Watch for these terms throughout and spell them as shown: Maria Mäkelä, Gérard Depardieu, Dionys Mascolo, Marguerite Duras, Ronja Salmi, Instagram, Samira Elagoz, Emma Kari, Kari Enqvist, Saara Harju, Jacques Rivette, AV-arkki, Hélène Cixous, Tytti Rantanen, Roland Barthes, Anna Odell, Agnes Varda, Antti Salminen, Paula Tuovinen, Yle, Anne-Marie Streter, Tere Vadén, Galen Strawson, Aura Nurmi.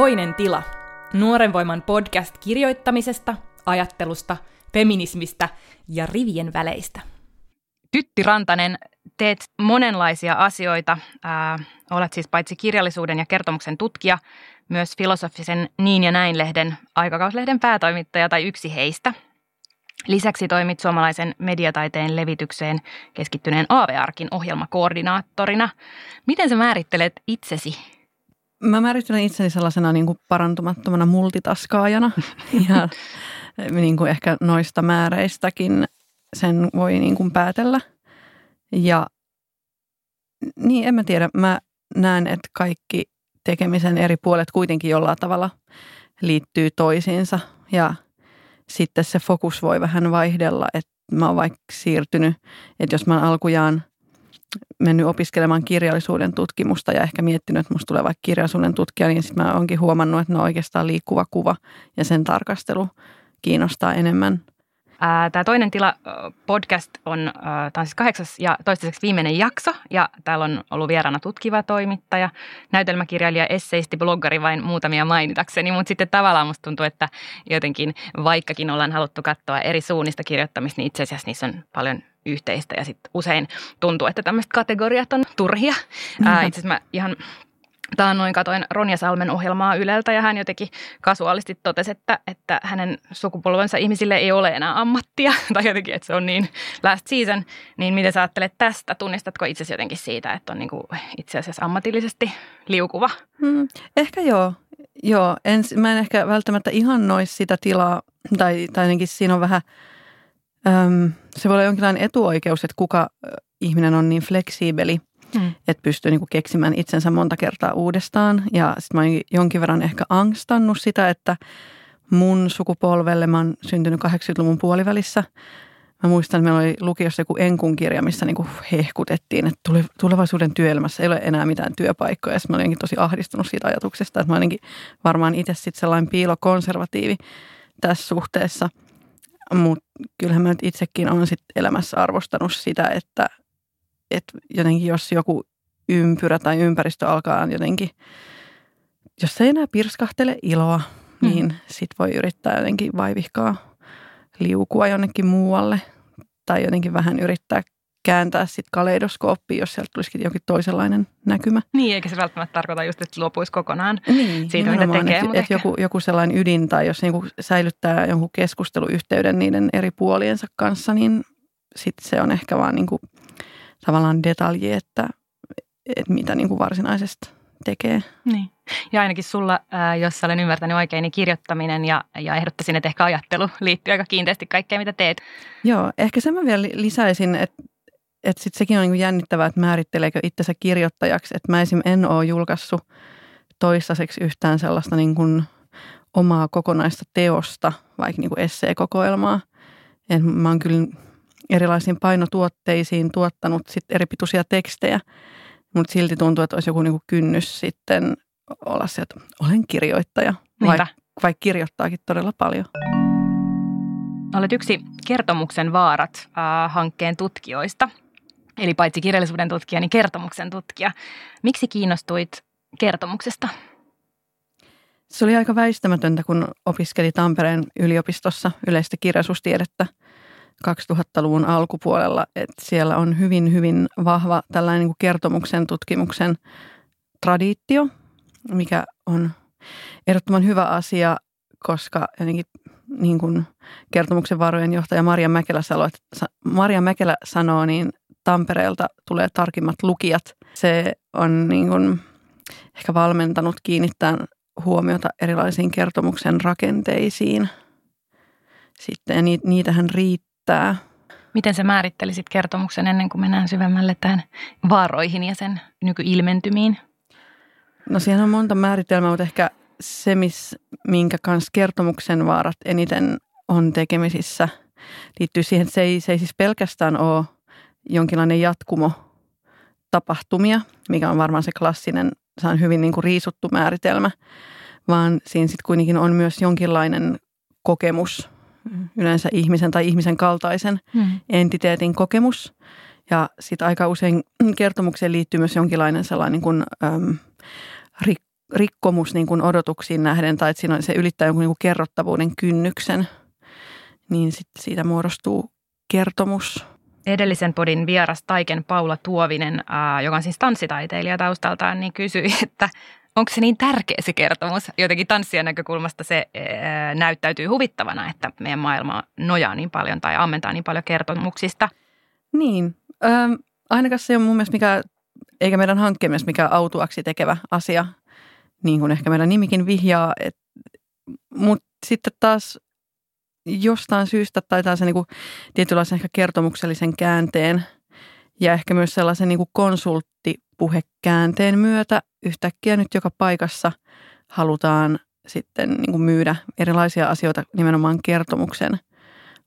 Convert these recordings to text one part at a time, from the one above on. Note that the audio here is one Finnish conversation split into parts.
Toinen tila. Nuoren voiman podcast kirjoittamisesta, ajattelusta, feminismistä ja rivien väleistä. Tytti Rantanen, teet monenlaisia asioita. Olet siis paitsi kirjallisuuden ja kertomuksen tutkija, myös filosofisen Niin ja Näin-lehden, aikakauslehden päätoimittaja tai yksi heistä. Lisäksi toimit suomalaisen mediataiteen levitykseen keskittyneen AV-arkin ohjelmakoordinaattorina. Miten sä määrittelet itsesi? Mä määrittelen itseni sellaisena niin kuin parantumattomana multitaskaajana ja niin kuin ehkä noista määreistäkin sen voi niin kuin päätellä. Ja niin, en mä tiedä. Mä näen, että kaikki tekemisen eri puolet kuitenkin jollain tavalla liittyy toisiinsa ja sitten se fokus voi vähän vaihdella, että mä oon vaikka siirtynyt, että jos mä oon alkujaan mennyt opiskelemaan kirjallisuuden tutkimusta ja ehkä miettinyt, että musta tulee vaikka kirjallisuuden tutkija, niin sitten mä oonkin huomannut, että no oikeastaan liikkuva kuva ja sen tarkastelu kiinnostaa enemmän. Tämä Toinen tila podcast on, tämä on siis 8. ja toistaiseksi viimeinen jakso ja täällä on ollut vieraana tutkiva toimittaja, näytelmäkirjailija, esseisti, bloggari, vain muutamia mainitakseni, mutta sitten tavallaan musta tuntuu, että jotenkin vaikkakin ollaan haluttu katsoa eri suunnista kirjoittamista, niin itse asiassa niissä on paljon yhteistä ja sitten usein tuntuu, että tämmöiset kategoriat on turhia. Itse asiassa mä ihan taannoin katoin Ronja Salmen ohjelmaa Yleltä ja hän jotenkin kasuaalisti totesi, että hänen sukupolvensa ihmisille ei ole enää ammattia tai jotenkin, että se on niin last season. Niin miten sä ajattelet tästä? Tunnistatko itsesi jotenkin siitä, että on niin kuin itse asiassa ammatillisesti liukuva? Ehkä joo. Mä en ehkä välttämättä ihannoi sitä tilaa tai ainakin siinä on vähän, se voi olla jonkinlainen etuoikeus, että kuka ihminen on niin fleksiibeli. Että pystyy niinku keksimään itsensä monta kertaa uudestaan. Ja sitten mä oon jonkin verran ehkä angstannut sitä, että mun sukupolvelle, mä oon syntynyt 80-luvun puolivälissä. Mä muistan, että meillä oli lukiossa joku Enkun kirja, missä niinku hehkutettiin, että tulevaisuuden työelämässä ei ole enää mitään työpaikkoja. Ja sitten mä olin tosi ahdistunut siitä ajatuksesta, että mä olinkin varmaan itse sitten sellainen piilokonservatiivi tässä suhteessa. Mutta kyllähän mä nyt itsekin olen sitten elämässä arvostanut sitä, että jotenkin jos joku ympyrä tai ympäristö alkaa jotenkin, jos se ei enää pirskahtele iloa, niin sit voi yrittää jotenkin vaivihkaa liukua jonnekin muualle. Tai jotenkin vähän yrittää kääntää sit kaleidoskooppia, jos sieltä tulisikin jokin toisenlainen näkymä. Niin, eikä se välttämättä tarkoita just, että luopuisi kokonaan siitä, mitä tekee. Että joku sellainen ydin tai jos niinku säilyttää jonkun keskusteluyhteyden niiden eri puoliensa kanssa, niin sit se on ehkä vaan niinku tavallaan detalji, että mitä niin kuin varsinaisesti tekee. Niin. Ja ainakin sulla, jos olen ymmärtänyt oikein, niin kirjoittaminen ja ehdottaisin, että ehkä ajattelu liittyy aika kiinteästi kaikkeen, mitä teet. Joo, ehkä sen mä vielä lisäisin, että sit sekin on niin kuin jännittävää, että määritteleekö itsensä kirjoittajaksi. Että mä esimerkiksi en ole julkaissut toistaiseksi yhtään sellaista niin kuin omaa kokonaista teosta, vaikka niin kuin esseekokoelmaa. Et mä oon kyllä erilaisiin painotuotteisiin tuottanut sitten eri pituisia tekstejä, mutta silti tuntuu, että olisi joku niinku kynnys sitten olla se, että olen kirjoittaja, vai kirjoittaakin todella paljon. Olet yksi Kertomuksen vaarat -hankkeen tutkijoista, eli paitsi kirjallisuuden tutkija, niin kertomuksen tutkija. Miksi kiinnostuit kertomuksesta? Se oli aika väistämätöntä, kun opiskeli Tampereen yliopistossa yleistä kirjallisuustiedettä 2000-luvun alkupuolella, että siellä on hyvin, hyvin vahva tällainen niin kuin kertomuksen tutkimuksen traditio, mikä on ehdottoman hyvä asia, koska jotenkin niin kuin Kertomuksen varojen johtaja Maria Mäkelä sanoo, niin Tampereelta tulee tarkimmat lukijat. Se on niin kuin ehkä valmentanut kiinnittämään huomiota erilaisiin kertomuksen rakenteisiin. Sitten niitähän riittää. Miten sä määrittelisit kertomuksen ennen kuin mennään syvemmälle tähän vaaroihin ja sen nykyilmentymiin? No siihen on monta määritelmää, mutta ehkä se, minkä kanssa Kertomuksen vaarat eniten on tekemisissä, liittyy siihen, että se ei siis pelkästään ole jonkinlainen jatkumo tapahtumia, mikä on varmaan se klassinen, se on hyvin niin kuin riisuttu määritelmä, vaan siinä sitten kuitenkin on myös jonkinlainen kokemus, yleensä ihmisen tai ihmisen kaltaisen entiteetin kokemus. Ja sitten aika usein kertomukseen liittyy myös jonkinlainen sellainen niin kuin, rikkomus niin kuin odotuksiin nähden tai että siinä se ylittää jonkun niin kuin kerrottavuuden kynnyksen, niin sitten siitä muodostuu kertomus. Edellisen podin vieras taiken Paula Tuovinen, joka on siis tanssitaiteilija taustaltaan, niin kysyi, että onko se niin tärkeä se kertomus? Jotenkin tanssien näkökulmasta se näyttäytyy huvittavana, että meidän maailma nojaa niin paljon tai ammentaa niin paljon kertomuksista. Niin, ainakaan se on mun mielestä mikä, eikä meidän hankkeen mielestä mikä autuaksi tekevä asia, niin kuin ehkä meidän nimikin vihjaa. Mutta sitten taas jostain syystä taitaa se niinku tietynlaisen ehkä kertomuksellisen käänteen ja ehkä myös sellaisen niinku konsulttipuhekäänteen myötä yhtäkkiä nyt joka paikassa halutaan sitten niinku myydä erilaisia asioita nimenomaan kertomuksen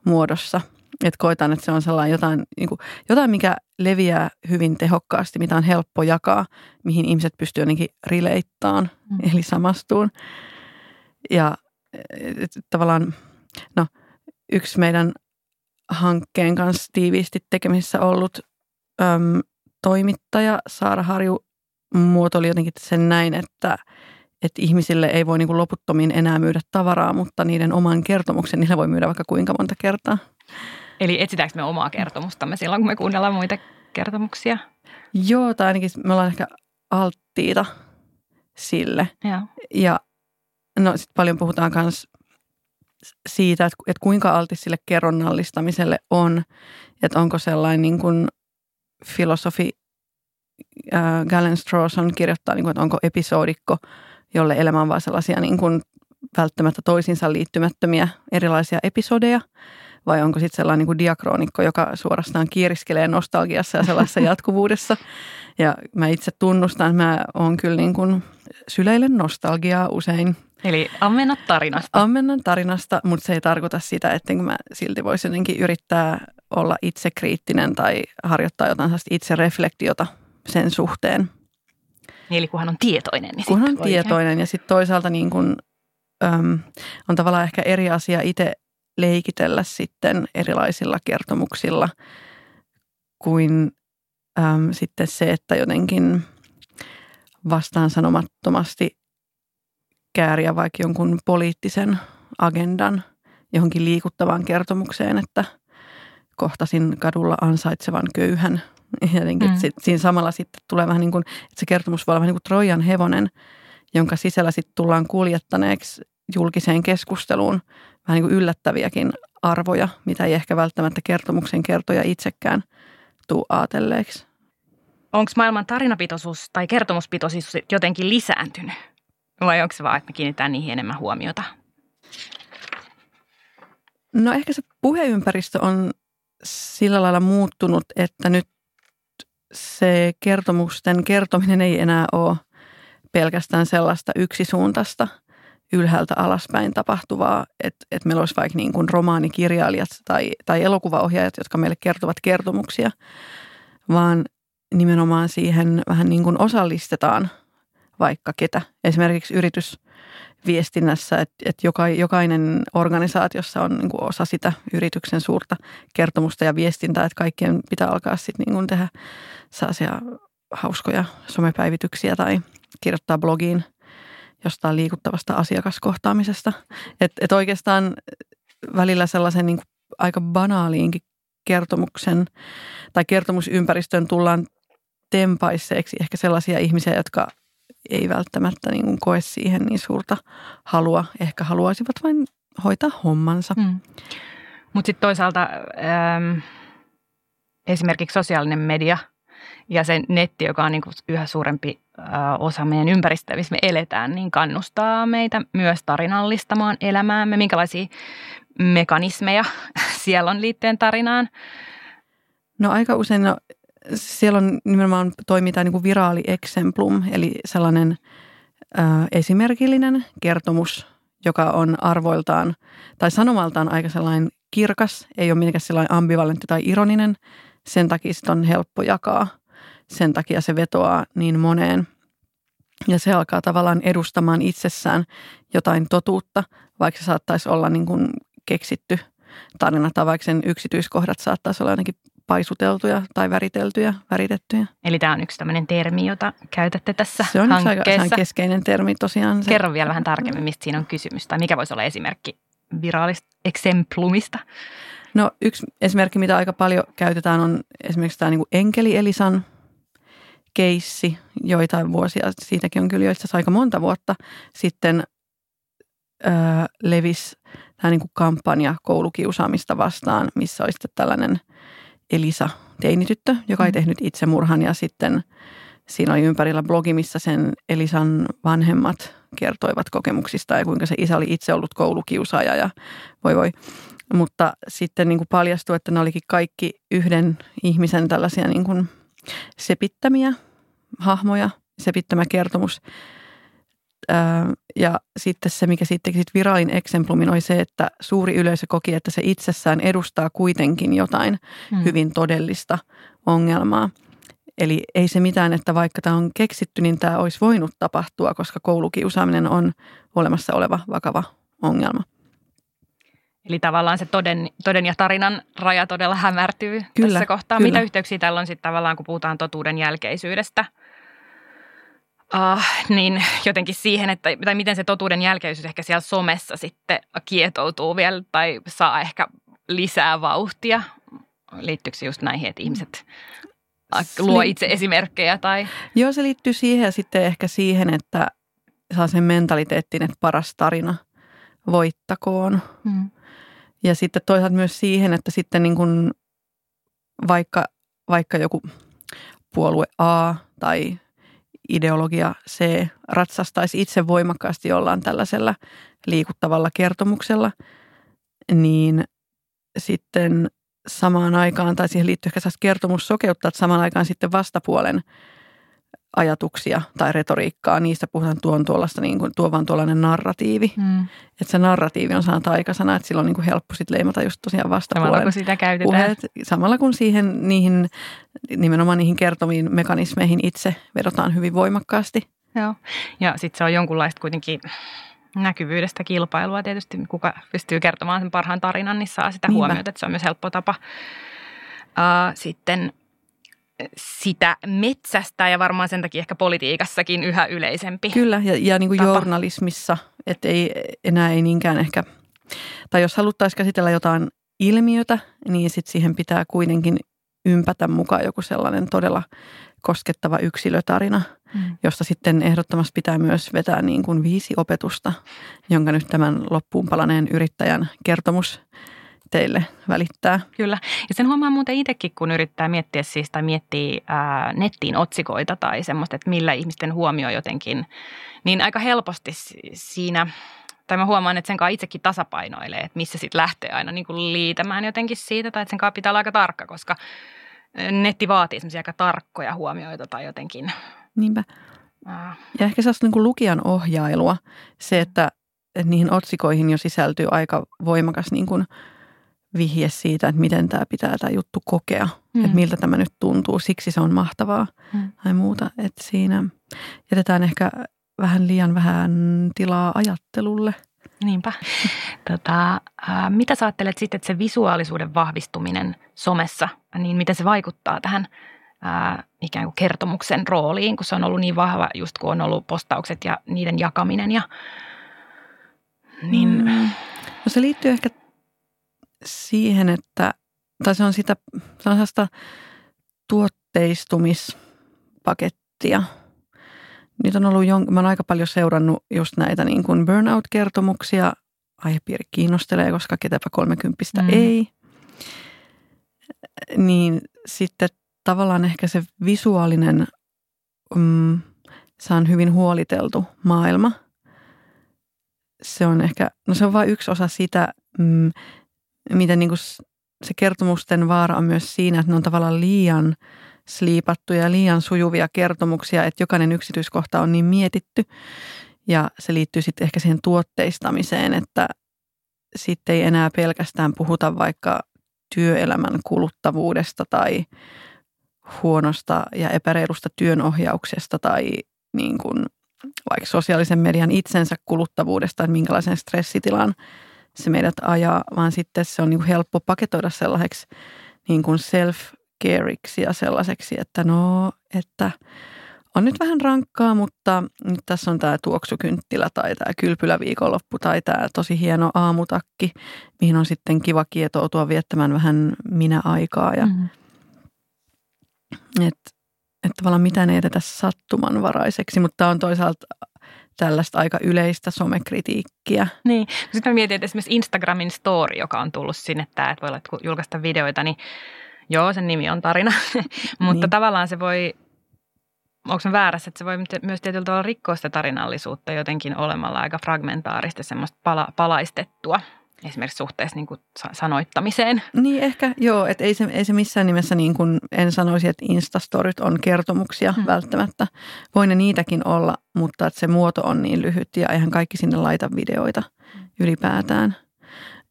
muodossa. Et koetaan, että se on sellainen jotain, niinku, jotain, mikä leviää hyvin tehokkaasti, mitä on helppo jakaa, mihin ihmiset pystyy jotenkin rileittämään, eli samastuun. Ja tavallaan no, yksi meidän hankkeen kanssa tiiviisti tekemisissä ollut toimittaja Saara Harju muotoili jotenkin sen näin, että ihmisille ei voi niin kuin loputtomiin enää myydä tavaraa, mutta niiden oman kertomuksen niillä voi myydä vaikka kuinka monta kertaa. Eli etsitäänkö me omaa kertomustamme silloin, kun me kuunnellaan muita kertomuksia? Joo, tai ainakin me ollaan ehkä alttiita sille. Ja no sitten paljon puhutaan myös siitä, että kuinka altis sille kerronnallistamiselle on, että onko sellainen niin kuin filosofi Galen Strawson kirjoittaa, niin kuin, että onko episodikko, jolle elämä on vaan sellaisia niin kuin välttämättä toisiinsa liittymättömiä erilaisia episodeja, vai onko sitten sellainen niin kuin diakroonikko, joka suorastaan kieriskelee nostalgiassa ja sellaisessa jatkuvuudessa. Ja mä itse tunnustan, että mä oon kyllä niin kuin syleilen nostalgiaa usein. Eli ammennat tarinasta. Ammennan tarinasta, mutta se ei tarkoita sitä, että mä silti voisi jotenkin yrittää olla itsekriittinen tai harjoittaa jotain sellaista itsereflektiota sen suhteen. Eli kunhan on tietoinen. Niin kunhan on tietoinen ja sitten toisaalta niin kun, on tavallaan ehkä eri asia itse leikitellä sitten erilaisilla kertomuksilla kuin sitten se, että jotenkin vastaansanomattomasti kääriä vaikka jonkun poliittisen agendan johonkin liikuttavaan kertomukseen, että kohtasin kadulla ansaitsevan köyhän. Jotenkin, siinä samalla sitten tulee vähän niin kuin, että se kertomus voi olla vähän niin kuin Trojan hevonen, jonka sisällä sitten tullaan kuljettaneeksi julkiseen keskusteluun vähän niin kuin yllättäviäkin arvoja, mitä ei ehkä välttämättä kertomuksen kertoja itsekään tule ajatelleeksi. Onko maailman tarinapitoisuus tai kertomuspitoisuus jotenkin lisääntynyt? Vai onko se vaan, että me kiinnitetään niihin enemmän huomiota? No ehkä se puheympäristö on sillä lailla muuttunut, että nyt se kertomusten kertominen ei enää ole pelkästään sellaista yksisuuntaista ylhäältä alaspäin tapahtuvaa, että meillä olisi vaikka niin kuin romaanikirjailijat tai elokuvaohjaajat, jotka meille kertovat kertomuksia, vaan nimenomaan siihen vähän niin kuin osallistetaan vaikka ketä. Esimerkiksi yritysviestinnässä, että jokainen organisaatiossa on niin kuin osa sitä yrityksen suurta kertomusta ja viestintää, että kaikkien pitää alkaa sitten niin kuin tehdä sellaisia hauskoja somepäivityksiä tai kirjoittaa blogiin jostain liikuttavasta asiakaskohtaamisesta. Et oikeastaan välillä sellaisen niin kuin aika banaaliinkin kertomuksen tai kertomusympäristön tullaan tempaiseeksi ehkä sellaisia ihmisiä, jotka ei välttämättä niin kuin koe siihen niin suurta halua. Ehkä haluaisivat vain hoitaa hommansa. Mutta sitten toisaalta esimerkiksi sosiaalinen media ja se netti, joka on niin kuin yhä suurempi osa meidän ympäristöä, missä me eletään, niin kannustaa meitä myös tarinallistamaan elämäämme. Minkälaisia mekanismeja siellä on liittyen tarinaan? No aika usein siellä on nimenomaan toimitaan niin kuin viraali exemplum, eli sellainen esimerkillinen kertomus, joka on arvoiltaan tai sanomaltaan aika sellainen kirkas, ei ole mitenkään sellainen ambivalentti tai ironinen. Sen takia sitä on helppo jakaa, sen takia se vetoaa niin moneen. Ja se alkaa tavallaan edustamaan itsessään jotain totuutta, vaikka se saattaisi olla niin kuin keksitty tarina tai vaikka sen yksityiskohdat saattaisi olla jotenkin paisuteltuja tai väriteltyjä, väritettyjä. Eli tämä on yksi tämmöinen termi, jota käytätte tässä hankkeessa. Se on hankkeessa. Aika keskeinen termi tosiaan. Se. Kerro vielä vähän tarkemmin, mistä siinä on kysymys tai mikä voisi olla esimerkki viraalista eksemplumista. No yksi esimerkki, mitä aika paljon käytetään, on esimerkiksi tämä niin kuin enkeli-Elisan keissi, joitain vuosia, siitäkin on kyllä joista aika monta vuotta sitten levisi tämä niin kuin kampanja koulukiusaamista vastaan, missä oli sitten tällainen Elisa, teinityttö, joka ei tehnyt itsemurhan, ja sitten siinä oli ympärillä blogi, missä sen Elisan vanhemmat kertoivat kokemuksista ja kuinka se isä oli itse ollut koulukiusaaja ja voi voi. Mutta sitten niin kuin paljastui, että ne olikin kaikki yhden ihmisen tällaisia niin kuin sepittämiä hahmoja, sepittämä kertomus. Ja sitten se, mikä sitten virallin eksemplumin oli se, että suuri yleisö koki, että se itsessään edustaa kuitenkin jotain hyvin todellista ongelmaa. Eli ei se mitään, että vaikka tämä on keksitty, niin tämä olisi voinut tapahtua, koska koulukiusaaminen on olemassa oleva vakava ongelma. Eli tavallaan se toden ja tarinan raja todella hämärtyy kyllä, tässä kohtaa. Kyllä. Mitä yhteyksiä tällä on sitten tavallaan, kun puhutaan totuuden jälkeisyydestä? Niin jotenkin siihen, että tai miten se totuuden jälkeisyys ehkä siellä somessa sitten kietoutuu vielä tai saa ehkä lisää vauhtia. Liittyykö se just näihin, että ihmiset luo itse esimerkkejä tai? Joo, se liittyy siihen ja sitten ehkä siihen, että saa sen mentaliteettiin, että paras tarina voittakoon. Hmm. Ja sitten toisaalta myös siihen, että sitten niin kuin vaikka joku puolue A tai ideologia C ratsastaisi itse voimakkaasti jollain tällaisella liikuttavalla kertomuksella, niin sitten samaan aikaan, tai siihen liittyy ehkä sellaista kertomus sokeuttaa, että samaan aikaan sitten vastapuolen ajatuksia tai retoriikkaa, niistä puhutaan tuon tuollainen narratiivi. Että se narratiivi on saanut aikasana, että silloin niin kuin helppo sitten leimata just tosiaan vastapuolen samalla, kun sitä käytetään. Puheet. Samalla kun siihen nimenomaan niihin kertomiin mekanismeihin itse vedotaan hyvin voimakkaasti. Joo, ja sitten se on jonkunlaista kuitenkin näkyvyydestä kilpailua tietysti, kuka pystyy kertomaan sen parhaan tarinan, niin saa sitä huomiota, että se on myös helppo tapa sitten sitä metsästä ja varmaan sen takia ehkä politiikassakin yhä yleisempi. Kyllä, ja niin kuin journalismissa, että ei niinkään ehkä, tai jos haluttaisiin käsitellä jotain ilmiötä, niin sitten siihen pitää kuitenkin ympätä mukaan joku sellainen todella koskettava yksilötarina, josta sitten ehdottomasti pitää myös vetää niin kuin 5 opetusta, jonka nyt tämän loppuun palaneen yrittäjän kertomus teille välittää. Kyllä. Ja sen huomaa muuten itsekin, kun yrittää miettiä siis tai miettii nettiin otsikoita tai semmoista, että millä ihmisten huomio jotenkin, niin aika helposti siinä, tai mä huomaan, että sen kanssa itsekin tasapainoilee, että missä sitten lähtee aina niin kuin liitämään jotenkin siitä, tai että sen kanssa pitää olla aika tarkka, koska netti vaatii semmoisia aika tarkkoja huomioita tai jotenkin. Niinpä. Ja ehkä sellaista niin kuin lukijan ohjailua, se, että niihin otsikoihin jo sisältyy aika voimakas niin kuin vihje siitä, että miten tämä pitää tämä juttu kokea, että miltä tämä nyt tuntuu, siksi se on mahtavaa tai muuta. Että siinä jätetään ehkä liian vähän tilaa ajattelulle. Niinpä. Mitä sä ajattelet sitten, että se visuaalisuuden vahvistuminen somessa, niin miten se vaikuttaa tähän ikään kuin kertomuksen rooliin, kun se on ollut niin vahva, just kun on ollut postaukset ja niiden jakaminen. No se liittyy ehkä siihen, että, tai se on sitä sellaista tuotteistumispakettia. Nyt on ollut, mä oon aika paljon seurannut just näitä niin kuin burnout-kertomuksia. Aihepiiri kiinnostelee, koska ketäpä 30 ei. Niin sitten tavallaan ehkä se visuaalinen, se on hyvin huoliteltu maailma. Se on ehkä, se on vain yksi osa sitä, miten niin kuin se kertomusten vaara on myös siinä, että ne on tavallaan liian sliipattuja ja liian sujuvia kertomuksia, että jokainen yksityiskohta on niin mietitty. Ja se liittyy sitten ehkä siihen tuotteistamiseen, että sitten ei enää pelkästään puhuta vaikka työelämän kuluttavuudesta tai huonosta ja epäreilusta työnohjauksesta tai niin kuin vaikka sosiaalisen median itsensä kuluttavuudesta, että minkälaisen stressitilan se meidät ajaa, vaan sitten se on niin kuin helppo paketoida sellaiseksi niin kuin self-careiksi ja sellaiseksi, että no, että on nyt vähän rankkaa, mutta nyt tässä on tämä tuoksukynttilä tai tämä kylpyläviikonloppu tai tämä tosi hieno aamutakki, mihin on sitten kiva kietoutua viettämään vähän minä-aikaa. Ja että tavallaan mitään ei edetä sattumanvaraiseksi, mutta on toisaalta tällaista aika yleistä somekritiikkiä. Niin. Sitten mä mietin, että esimerkiksi Instagramin story, joka on tullut sinne, että voi olla, että kun julkaista videoita, niin joo, sen nimi on tarina. Mutta niin. Tavallaan se voi, onko mä väärässä, että se voi myös tietyllä tavalla rikkoa sitä tarinallisuutta jotenkin olemalla aika fragmentaarista, semmoista palaistettua. Esimerkiksi suhteessa niin kuin sanoittamiseen. Niin ehkä, joo, että ei se missään nimessä niin kuin en sanoisi, että instastorit on kertomuksia välttämättä. Voi ne niitäkin olla, mutta että se muoto on niin lyhyt ja eihän kaikki sinne laita videoita ylipäätään.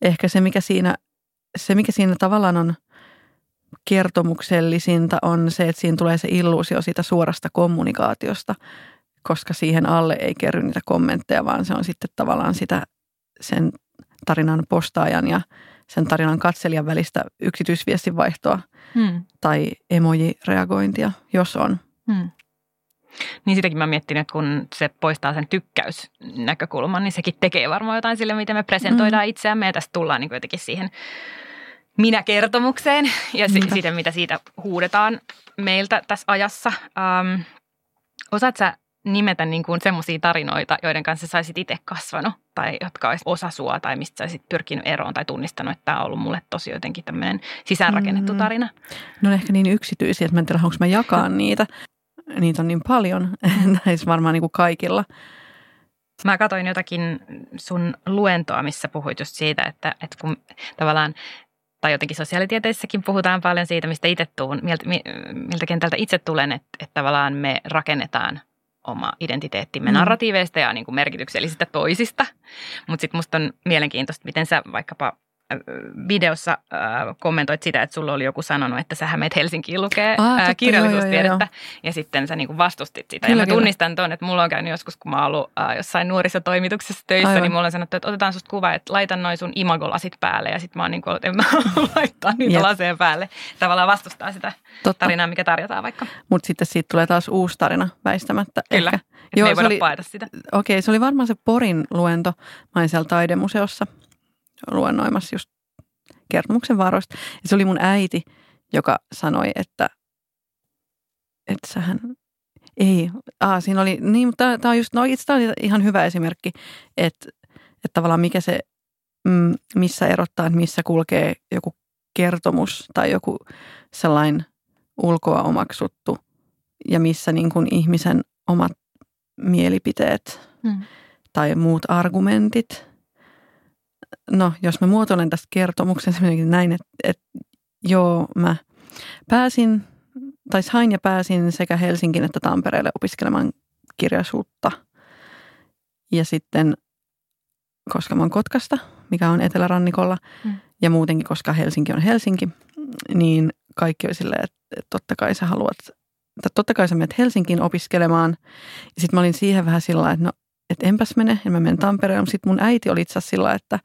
Ehkä se mikä siinä tavallaan on kertomuksellisinta on se, että siinä tulee se illuusio siitä suorasta kommunikaatiosta, koska siihen alle ei kerry niitä kommentteja, vaan se on sitten tavallaan sitä sen tarinan postaajan ja sen tarinan katselijan välistä yksityisviestin vaihtoa tai emoji-reagointia, jos on. Niin sitäkin mä miettinyt, että kun se poistaa sen tykkäysnäkökulman, niin sekin tekee varmaan jotain sille, miten me presentoidaan itseämme. Ja tässä tullaan niin jotenkin siihen minä-kertomukseen ja siitä, mitä siitä huudetaan meiltä tässä ajassa. Osaat sä nimetä niin kuin semmoisia tarinoita, joiden kanssa saisit itse kasvanut tai jotka olisi osa sua tai mistä saisit pyrkinyt eroon tai tunnistanut, että tämä on ollut mulle tosi jotenkin tämmöinen sisäänrakennettu tarina. No on ehkä niin yksityisiä, että mä en tiedä, onko mä jakaan niitä. Niitä on niin paljon, näissä varmaan niin kuin kaikilla. Mä katsoin jotakin sun luentoa, missä puhuit just siitä, että kun tavallaan tai jotenkin sosiaalitieteissäkin puhutaan paljon siitä, mistä itse tuun, miltä kentältä itse tulen, että tavallaan me rakennetaan oma identiteettimme narratiiveista ja niin kuin merkityksellisistä toisista. Mutta sitten musta on mielenkiintoista, miten sä vaikkapa videossa kommentoit sitä, että sulla oli joku sanonut, että sähän meet Helsinkiin lukee kirjallisuustiedettä. Joo. Ja sitten sä niin kuin vastustit sitä. Kyllä, ja mä tunnistan ton, että mulla on käynyt joskus, kun mä oon ollut jossain nuorisotoimituksessa töissä, niin mulla on sanottu, että otetaan susta kuva, että laita noin sun imagolasit päälle. Ja sitten mä oon niin kuin, että en mä laittaa niitä laseja päälle. Tavallaan vastustaa sitä tarinaa, mikä tarjotaan vaikka. Mutta sitten siitä tulee taas uusi tarina väistämättä. Kyllä, ehkä. Joo, me ei voida paeta sitä. Okei, se oli varmaan se Porin luento. Mä olin siellä taidemuseossa luennoimassa just kertomuksen varoista. Ja se oli mun äiti, joka sanoi, että sähän ei. Siinä oli, niin, mutta tämä on just, no itse tämä oli ihan hyvä esimerkki, että tavallaan mikä se, missä erottaa, että missä kulkee joku kertomus tai joku sellainen ulkoa omaksuttu ja missä niin kuin ihmisen omat mielipiteet tai muut argumentit. No, jos mä muotoilen tästä kertomuksen näin, että joo, mä pääsin, tai hain ja pääsin sekä Helsinkiin että Tampereelle opiskelemaan kirjallisuutta. Ja sitten, koska mä oon Kotkasta, mikä on etelärannikolla, ja muutenkin, koska Helsinki on Helsinki, niin kaikki oli silleen, että totta kai sä haluat, että totta kai sä menet Helsinkiin opiskelemaan. Ja sitten mä olin siihen vähän sillä lailla, että no, että enpäs mene, en mä menen Tampereelle. Sitten mun äiti oli itse asiassa sillä, että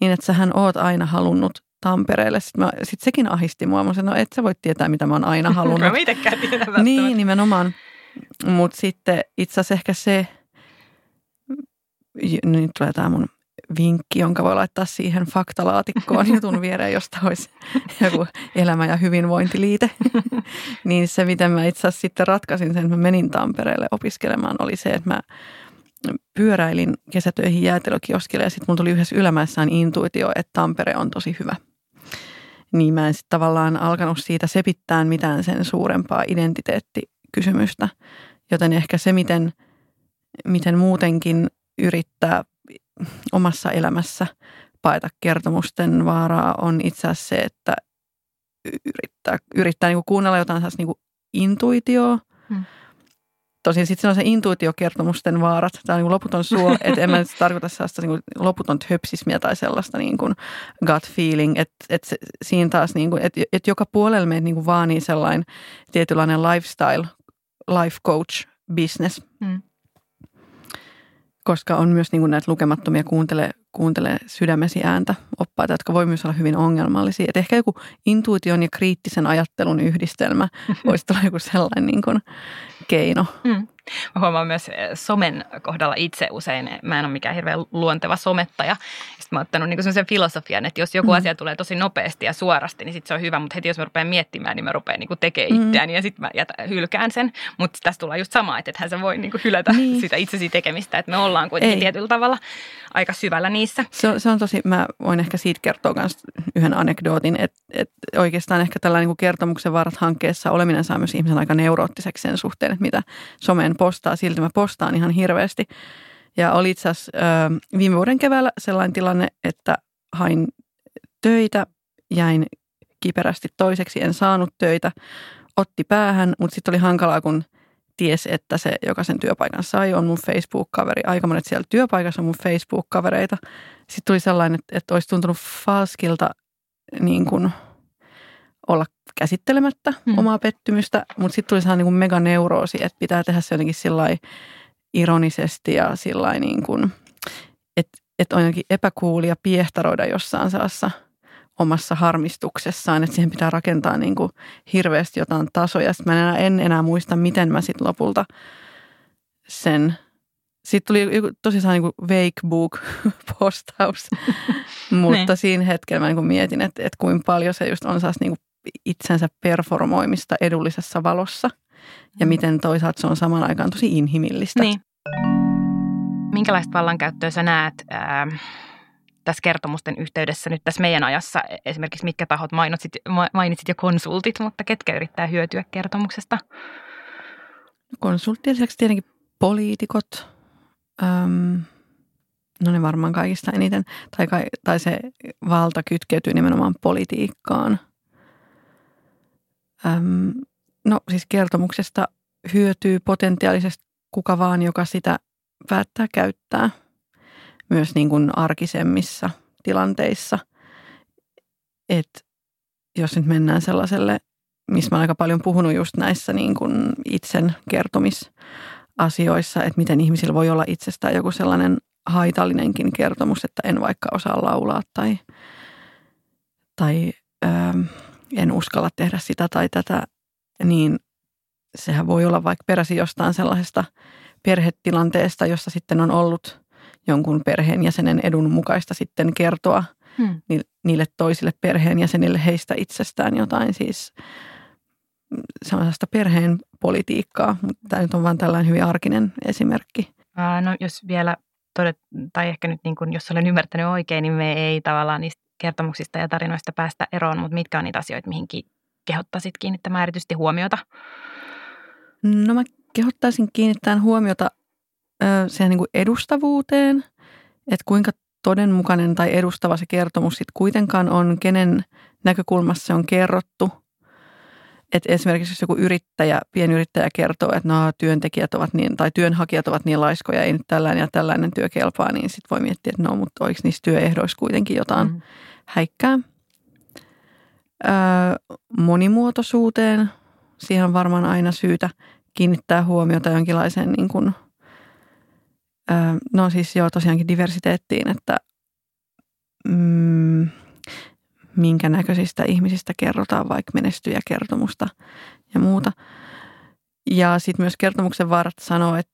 niin, että sähän oot aina halunnut Tampereelle. Sitten sekin ahisti mua. Mä sanoin, no et sä voi tietää, mitä mä oon aina halunnut. Mä itsekään tietää. Niin, nimenomaan. Mutta sitten itse asiassa ehkä se, nyt tulee tää mun vinkki, jonka voi laittaa siihen faktalaatikkoon jutun viereen, josta olisi joku elämä- ja hyvinvointiliite. Niin se, miten mä itse asiassa sitten ratkaisin sen, että mä menin Tampereelle opiskelemaan, oli se, että mä pyöräilin kesätöihin jäätelökioskille ja sitten mulla tuli yhdessä ylämäessään intuitio, että Tampere on tosi hyvä. Niin mä en sitten tavallaan alkanut siitä sepittää mitään sen suurempaa identiteettikysymystä. Joten ehkä se, miten muutenkin yrittää omassa elämässä paeta kertomusten vaaraa, on itse asiassa se, että yrittää niinku kuunnella jotain sellaista niinku intuitioa. Tosin sitten on se intuitiokertomusten vaarat. Tämä on niin loputon suo, että en mä nyt tarkoita sellaista niin loputon höpsismiä tai sellaista niin kuin gut feeling, että siinä taas, niin kuin, että joka puolella meitä niin vaan niin sellainen tietynlainen lifestyle, life coach business, Koska on myös niin kuin näitä lukemattomia kuuntele sydämesi ääntä oppaita, jotka voi myös olla hyvin ongelmallisia. Et ehkä joku intuition ja kriittisen ajattelun yhdistelmä voisi olla joku sellainen niin kuin keino. Mm. Mä huomaan myös somen kohdalla itse usein, mä en ole mikään hirveän luonteva somettaja. Sitten mä oon ottanut niin semmoisen filosofian, että jos joku asia tulee tosi nopeasti ja suorasti, niin sitten se on hyvä. Mutta heti jos mä rupean miettimään, niin mä rupean niin tekemään itseäni ja sitten mä hylkään sen. Mutta tässä tulee just sama, että ethän sä voi niin hylätä sitä itsesi tekemistä. Että me ollaan kuitenkin tietyllä tavalla aika syvällä niissä. Se on tosi, mä voin ehkä siitä kertoa myös yhden anekdootin, että oikeastaan ehkä tällainen niin kertomuksen vaarat hankkeessa oleminen saa myös ihmisen aika neuroottiseksi sen suhteen, että mitä someen postaa, silti mä postaan ihan hirveästi. Ja oli itse asiassa viime vuoden keväällä sellainen tilanne, että hain töitä, jäin kiperästi toiseksi, en saanut töitä, otti päähän, mutta sitten oli hankalaa, kun ties, että se, joka sen työpaikan sai, on mun Facebook-kaveri. Aika monet siellä työpaikassa on mun Facebook-kavereita. Sitten tuli sellainen, että olisi tuntunut falskilta niin kuin olla käsittelemättä omaa pettymystä, mutta sitten tuli sehän niin kuin meganeuroosi, että pitää tehdä se jotenkin sillai ironisesti ja sillai niin kuin, että on jotenkin epäkuuli ja piehtaroida jossain saassa omassa harmistuksessaan, että siihen pitää rakentaa niin kuin hirveästi jotain tasoja. Sitten mä en enää muista, miten mä sitten lopulta sen. Sitten tuli tosissaan niin kuin wakebook-postaus, mutta siinä hetkellä mä niin kuin mietin, että kuinka paljon se just on saas niin kuin itsensä performoimista edullisessa valossa ja miten toisaalta se on saman aikaan tosi inhimillistä. Niin. Minkälaista vallankäyttöä sä näet tässä kertomusten yhteydessä nyt tässä meidän ajassa? Esimerkiksi mitkä tahot mainitsit jo konsultit, mutta ketkä yrittää hyötyä kertomuksesta? Konsulttien lisäksi tietenkin poliitikot. No ne varmaan kaikista eniten. Tai se valta kytkeytyy nimenomaan politiikkaan. No siis kertomuksesta hyötyy potentiaalisesti kuka vaan, joka sitä päättää käyttää myös niin kuin arkisemmissa tilanteissa. Että jos nyt mennään sellaiselle, missä mä olen aika paljon puhunut just näissä niin kuin itsen kertomisasioissa, että miten ihmisillä voi olla itsestään joku sellainen haitallinenkin kertomus, että en vaikka osaa laulaa tai en uskalla tehdä sitä tai tätä, niin sehän voi olla vaikka peräsi jostain sellaisesta perhetilanteesta, jossa sitten on ollut jonkun perheenjäsenen edun mukaista sitten kertoa niille toisille perheenjäsenille heistä itsestään jotain siis sellaista perheen politiikkaa, mutta tämä nyt on vaan tällainen hyvin arkinen esimerkki. No jos vielä tai ehkä nyt niin kuin, jos olen ymmärtänyt oikein, niin me ei tavallaan niistä kertomuksista ja tarinoista päästä eroon, mutta mitkä on niitä asioita, mihin kehottaisit kiinnittämään erityisesti huomiota? No mä kehottaisin kiinnittämään huomiota siihen niin kuin edustavuuteen, että kuinka todenmukainen tai edustava se kertomus sitten kuitenkaan on, kenen näkökulmassa se on kerrottu. Että esimerkiksi jos joku pienyrittäjä kertoo, että no työntekijät ovat niin, tai työnhakijat ovat niin laiskoja, ei nyt tällainen ja tällainen työ kelpaa, niin sitten voi miettiä, että no, mutta oliko niissä työehdoissa kuitenkin jotain häikkää. Monimuotoisuuteen, siihen on varmaan aina syytä kiinnittää huomiota jonkinlaiseen niin kuin, no siis joo tosiaankin diversiteettiin, että minkä näköisistä ihmisistä kerrotaan vaikka menestyjäkertomusta ja muuta. Ja sitten myös kertomuksen vaarat sanoo, että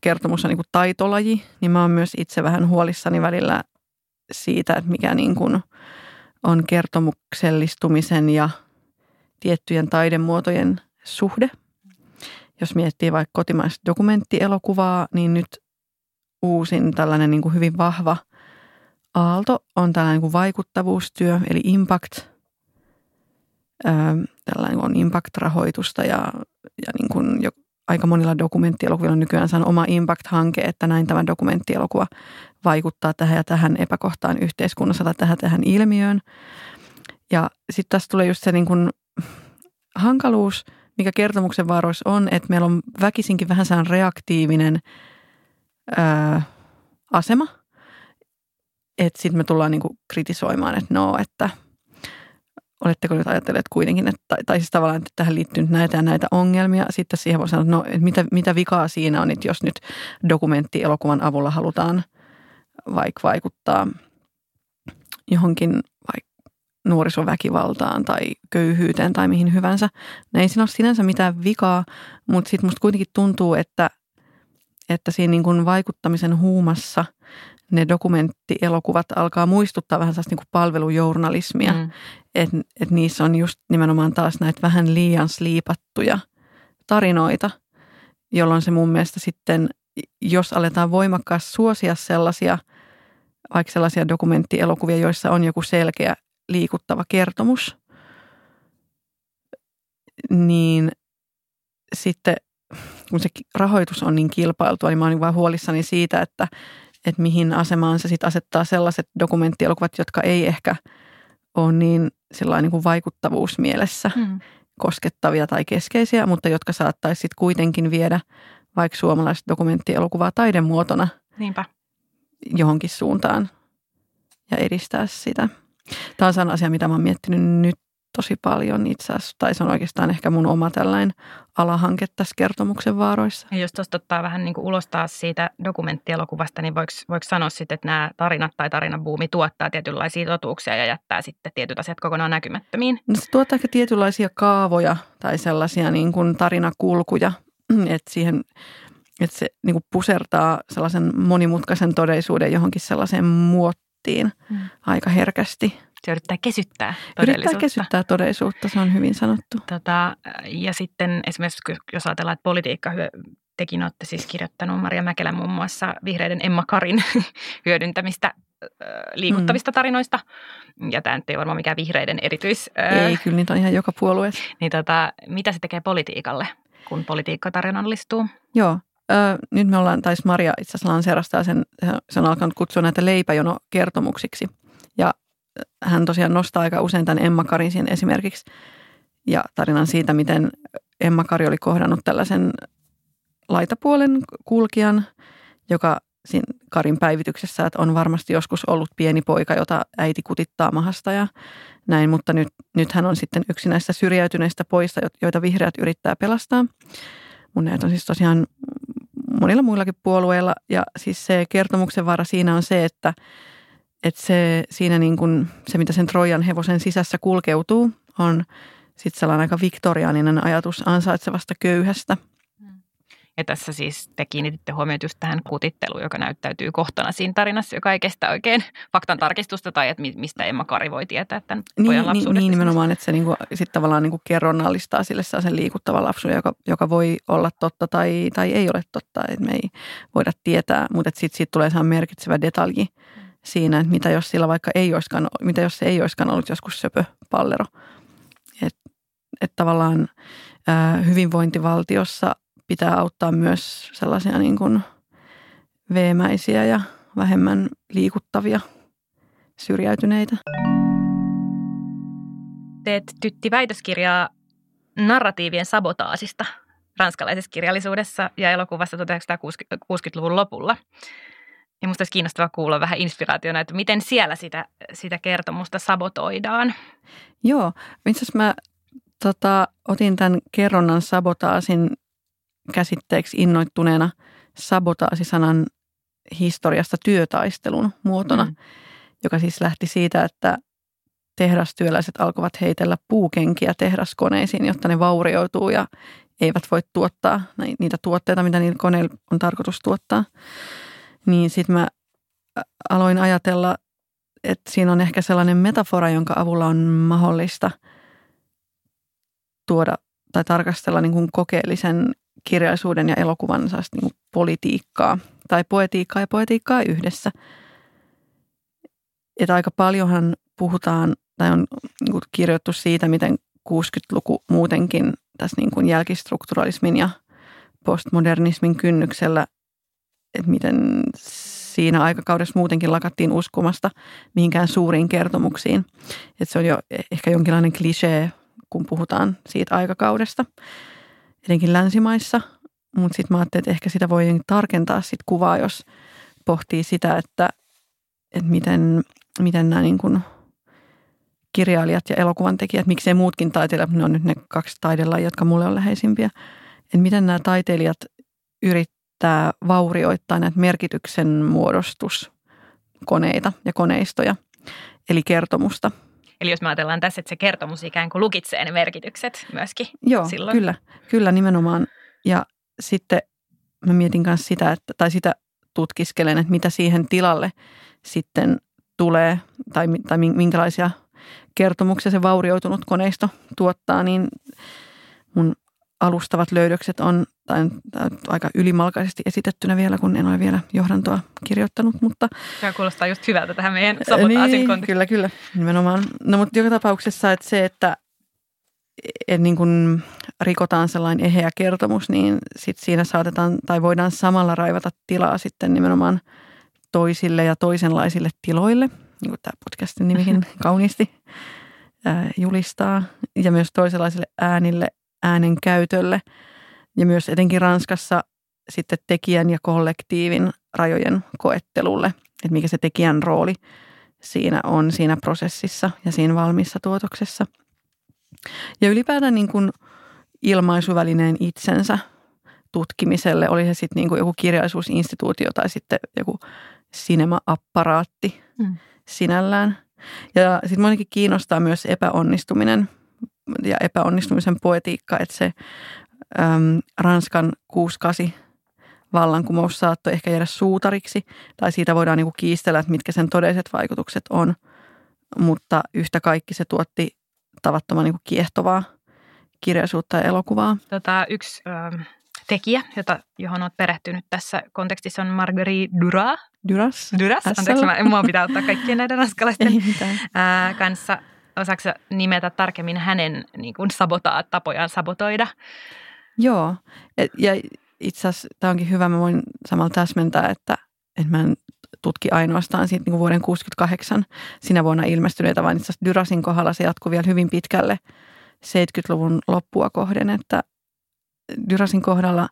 kertomus on niin kuin taitolaji, niin mä oon myös itse vähän huolissani välillä siitä, että mikä niin kuin on kertomuksellistumisen ja tiettyjen taidemuotojen suhde. Jos miettii vaikka kotimaista dokumenttielokuvaa, niin nyt uusin tällainen niin kuin hyvin vahva aalto on tällainen niin kuin vaikuttavuustyö, eli impact. Tällainen on impact-rahoitusta ja niin kuin aika monilla dokumenttielokuvilla nykyään on oma impact-hanke, että näin tämä dokumenttielokuva vaikuttaa tähän ja tähän epäkohtaan yhteiskunnassa tai tähän ilmiöön. Ja sitten tässä tulee just se niin kuin hankaluus, mikä kertomuksen vaaroissa on, että meillä on väkisinkin vähän sellainen reaktiivinen asema. Että sitten me tullaan niinku kritisoimaan, että no, että oletteko nyt ajatelleet kuitenkin, että, tai siis tavallaan, että tähän liittyy näitä ja näitä ongelmia. Sitten siihen voi sanoa, että no, mitä vikaa siinä on, että jos nyt dokumenttielokuvan avulla halutaan vaikka vaikuttaa johonkin vaikka nuorisoväkivaltaan tai köyhyyteen tai mihin hyvänsä. Ei siinä ole sinänsä mitään vikaa, mutta sitten musta kuitenkin tuntuu, että siinä niin kuin vaikuttamisen huumassa ne dokumenttielokuvat alkaa muistuttaa vähän sellaista niin kuin palvelujournalismia. Et niissä on just nimenomaan taas näitä vähän liian sliipattuja tarinoita, jolloin se mun mielestä sitten, jos aletaan voimakkaasti suosia sellaisia, vaikka sellaisia dokumenttielokuvia, joissa on joku selkeä liikuttava kertomus, niin sitten kun se rahoitus on niin kilpailtua, niin mä oon vaan huolissani siitä, että mihin asemaan se sitten asettaa sellaiset dokumenttielokuvat, jotka ei ehkä ole niin, niin kuin vaikuttavuusmielessä koskettavia tai keskeisiä, mutta jotka saattaisi sitten kuitenkin viedä vaikka suomalaista dokumenttielokuvaa taidemuotona johonkin suuntaan ja edistää sitä. Tämä on sellainen asia, mitä mä oon miettinyt nyt tosi paljon itse asiassa, tai se on oikeastaan ehkä mun oma tällainen alahanke tässä kertomuksen vaaroissa. Ja jos tuosta ottaa vähän niin kuin ulos taas siitä dokumenttielokuvasta, niin voiko sanoa sitten, että nämä tarinat tai tarinabuumi tuottaa tietynlaisia totuuksia ja jättää sitten tietyt asiat kokonaan näkymättömiin? No se tuottaa ehkä tietynlaisia kaavoja tai sellaisia niin kuin tarinakulkuja, että se niin kuin pusertaa sellaisen monimutkaisen todellisuuden johonkin sellaiseen muottiin aika herkästi. Se yrittää kesyttää todellisuutta. Se on hyvin sanottu. Ja sitten esimerkiksi, jos ajatellaan, että politiikka, tekin olette siis kirjoittanut Maria Mäkelän muun muassa vihreiden Emma Karin hyödyntämistä liikuttavista tarinoista. Ja tämä nyt ei varmaan mikään vihreiden erityis... Ei, kyllä niitä on ihan joka puolueessa. Niin mitä se tekee politiikalle, kun politiikka tarinallistuu? Joo. Nyt me ollaan, tai Maria itse asiassa lanseerastaa sen, se on alkanut kutsua näitä leipäjonokertomuksiksi. Ja hän tosiaan nostaa aika usein tämän Emma Karin siihen esimerkiksi ja tarinan siitä, miten Emma Kari oli kohdannut tällaisen laitapuolen kulkijan, joka siinä Karin päivityksessä, että on varmasti joskus ollut pieni poika, jota äiti kutittaa mahasta ja näin, mutta nyt hän on sitten yksi näistä syrjäytyneistä poista, joita vihreät yrittää pelastaa. Mun näitä on siis tosiaan monilla muillakin puolueilla ja siis se kertomuksen vara siinä on se, että se, siinä niin kuin, se, mitä sen Trojan hevosen sisässä kulkeutuu, on sitten sellainen aika viktoriaaninen ajatus ansaitsevasta köyhästä. Ja tässä siis te kiinnititte huomiota just tähän kutitteluun, joka näyttäytyy kohtana siinä tarinassa, joka ei kestä oikein faktan tarkistusta tai että mistä Emma Kari voi tietää tämän pojan lapsuudesta. Niin nimenomaan, että se niinku, sit tavallaan niinku kerronnallistaa sille sellaisen liikuttavan lapsuuden, joka voi olla totta tai ei ole totta. Et me ei voida tietää, mutta sitten siitä tulee ihan merkitsevä detalji siinä, että mitä jos sillä vaikka ei olisikaan, mitä jos se ei olisikaan ollut joskus söpö pallero. Että tavallaan hyvinvointivaltiossa pitää auttaa myös sellaisia niin kuin veemäisiä ja vähemmän liikuttavia syrjäytyneitä. Teet Tytti väitöskirjaa narratiivien sabotaasista ranskalaisessa kirjallisuudessa ja elokuvassa 1960-luvun lopulla. Ja musta olisi kiinnostavaa kuulla vähän inspiraationa, että miten siellä sitä kertomusta sabotoidaan. Joo, itse asiassa mä otin tämän kerronnan sabotaasin käsitteeksi innoittuneena sabotaasisanan historiasta työtaistelun muotona, joka siis lähti siitä, että tehdastyöläiset alkoivat heitellä puukenkiä tehdaskoneisiin, jotta ne vaurioituu ja eivät voi tuottaa niitä tuotteita, mitä niillä koneilla on tarkoitus tuottaa. Niin sitten mä aloin ajatella, että siinä on ehkä sellainen metafora, jonka avulla on mahdollista tuoda tai tarkastella niin kuin kokeellisen kirjallisuuden ja elokuvan niin kuin politiikkaa tai poetiikkaa yhdessä. Että aika paljonhan puhutaan tai on niin kuin kirjoittu siitä, miten 60-luku muutenkin tässä niin kuin jälkistrukturalismin ja postmodernismin kynnyksellä, että miten siinä aikakaudessa muutenkin lakattiin uskomasta mihinkään suuriin kertomuksiin. Että se on jo ehkä jonkinlainen klisee, kun puhutaan siitä aikakaudesta, etenkin länsimaissa. Mutta sitten mä ajattelin, että ehkä sitä voi tarkentaa sit kuvaa, jos pohtii sitä, että miten nämä niin kun kirjailijat ja elokuvantekijät, miksei muutkin taiteilijat, ne on nyt ne kaksi taidelajia, jotka mulle on läheisimpiä. Et miten nämä taiteilijat yrittää vaurioittaa näitä merkityksen muodostuskoneita ja koneistoja, eli kertomusta. Eli jos me ajatellaan tässä, että se kertomus ikään kuin lukitsee ne merkitykset myöskin. Joo, silloin. Kyllä nimenomaan. Ja sitten mä mietin kanssa sitä, että, tai sitä tutkiskelen, että mitä siihen tilalle sitten tulee, tai minkälaisia kertomuksia se vaurioitunut koneisto tuottaa, niin mun alustavat löydökset on aika ylimalkaisesti esitettynä vielä, kun en ole vielä johdantoa kirjoittanut, mutta... Tämä kuulostaa just hyvältä tähän meidän sabotaasin kontekstiin. Kyllä, nimenomaan. No mutta joka tapauksessa, että se, että niin kun rikotaan sellainen eheä kertomus, niin sit siinä saatetaan tai voidaan samalla raivata tilaa sitten nimenomaan toisille ja toisenlaisille tiloille, niin kuin tämä podcastin nimikin kauniisti julistaa, ja myös toisenlaisille äänille, äänen käytölle, ja myös etenkin Ranskassa sitten tekijän ja kollektiivin rajojen koettelulle, että mikä se tekijän rooli siinä on siinä prosessissa ja siinä valmissa tuotoksessa. Ja ylipäätään niin kuin ilmaisuvälineen itsensä tutkimiselle, oli se sitten niin kuin joku kirjallisuusinstituutio tai sitten joku sinema-apparaatti sinällään. Ja sitten minua ainakin kiinnostaa myös epäonnistuminen ja epäonnistumisen poetiikka, että se Ranskan 68 vallankumous saattoi ehkä jäädä suutariksi, tai siitä voidaan niin kuin kiistellä, että mitkä sen todelliset vaikutukset on, mutta yhtä kaikki se tuotti tavattoman niin kuin kiehtovaa kirjallisuutta ja elokuvaa. Yksi tekijä, johon olet perehtynyt tässä kontekstissa, on Marguerite Duras. Anteeksi, minua pitää ottaa kaikkien näiden ranskalaisten kanssa. Osaatko nimetä tarkemmin hänen niin kuin tapojaan sabotoida? Joo, ja itse asiassa tämä onkin hyvä. Mä voin samalla täsmentää, että mä en tutki ainoastaan siitä niin kuin vuoden 1968 sinä vuonna ilmestyneitä, vaan itse asiassa Durasin kohdalla se jatkuu vielä hyvin pitkälle 70-luvun loppua kohden. Että Durasin kohdalla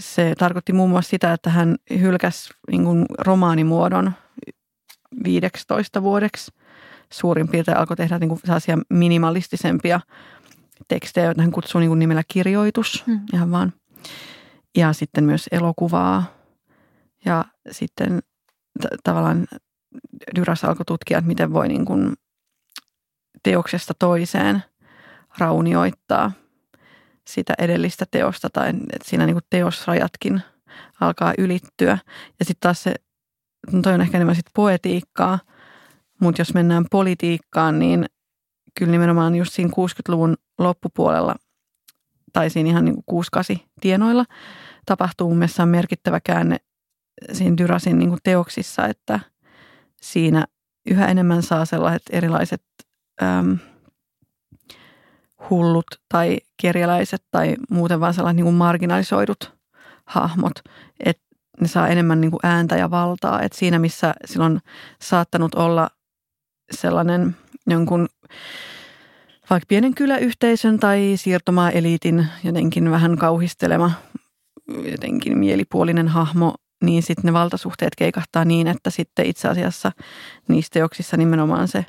se tarkoitti muun muassa sitä, että hän hylkäsi niin kuin romaanimuodon 15 vuodeksi. Suurin piirtein alkoi tehdä niin kuin sellaisia minimalistisempia tekstejä, joita hän kutsuu niin kuin nimellä kirjoitus, ihan vaan. Ja sitten myös elokuvaa. Ja sitten tavallaan Duras alkoi tutkia, että miten voi niin kuin teoksesta toiseen raunioittaa sitä edellistä teosta, tai että siinä niin kuin teosrajatkin alkaa ylittyä. Ja sitten taas se, no toi on ehkä enemmän sitten poetiikkaa. Mutta jos mennään politiikkaan, niin kyllä nimenomaan just siinä 60-luvun loppupuolella tai siinä ihan niin kuin 68 tienoilla tapahtuu mun mielestä merkittävä käänne siinä Durasin niin kuin teoksissa, että siinä yhä enemmän saa sellaiset erilaiset hullut tai kerjäläiset tai muuten vaan sellaiset niin kuin marginalisoidut hahmot, että ne saa enemmän niin kuin ääntä ja valtaa, että siinä missä silloin saattanut olla sellainen jonkun vaikka pienen kyläyhteisön tai siirtomaa-eliitin jotenkin vähän kauhistelema, jotenkin mielipuolinen hahmo, niin sitten ne valtasuhteet keikahtaa niin, että sitten itse asiassa niissä teoksissa nimenomaan se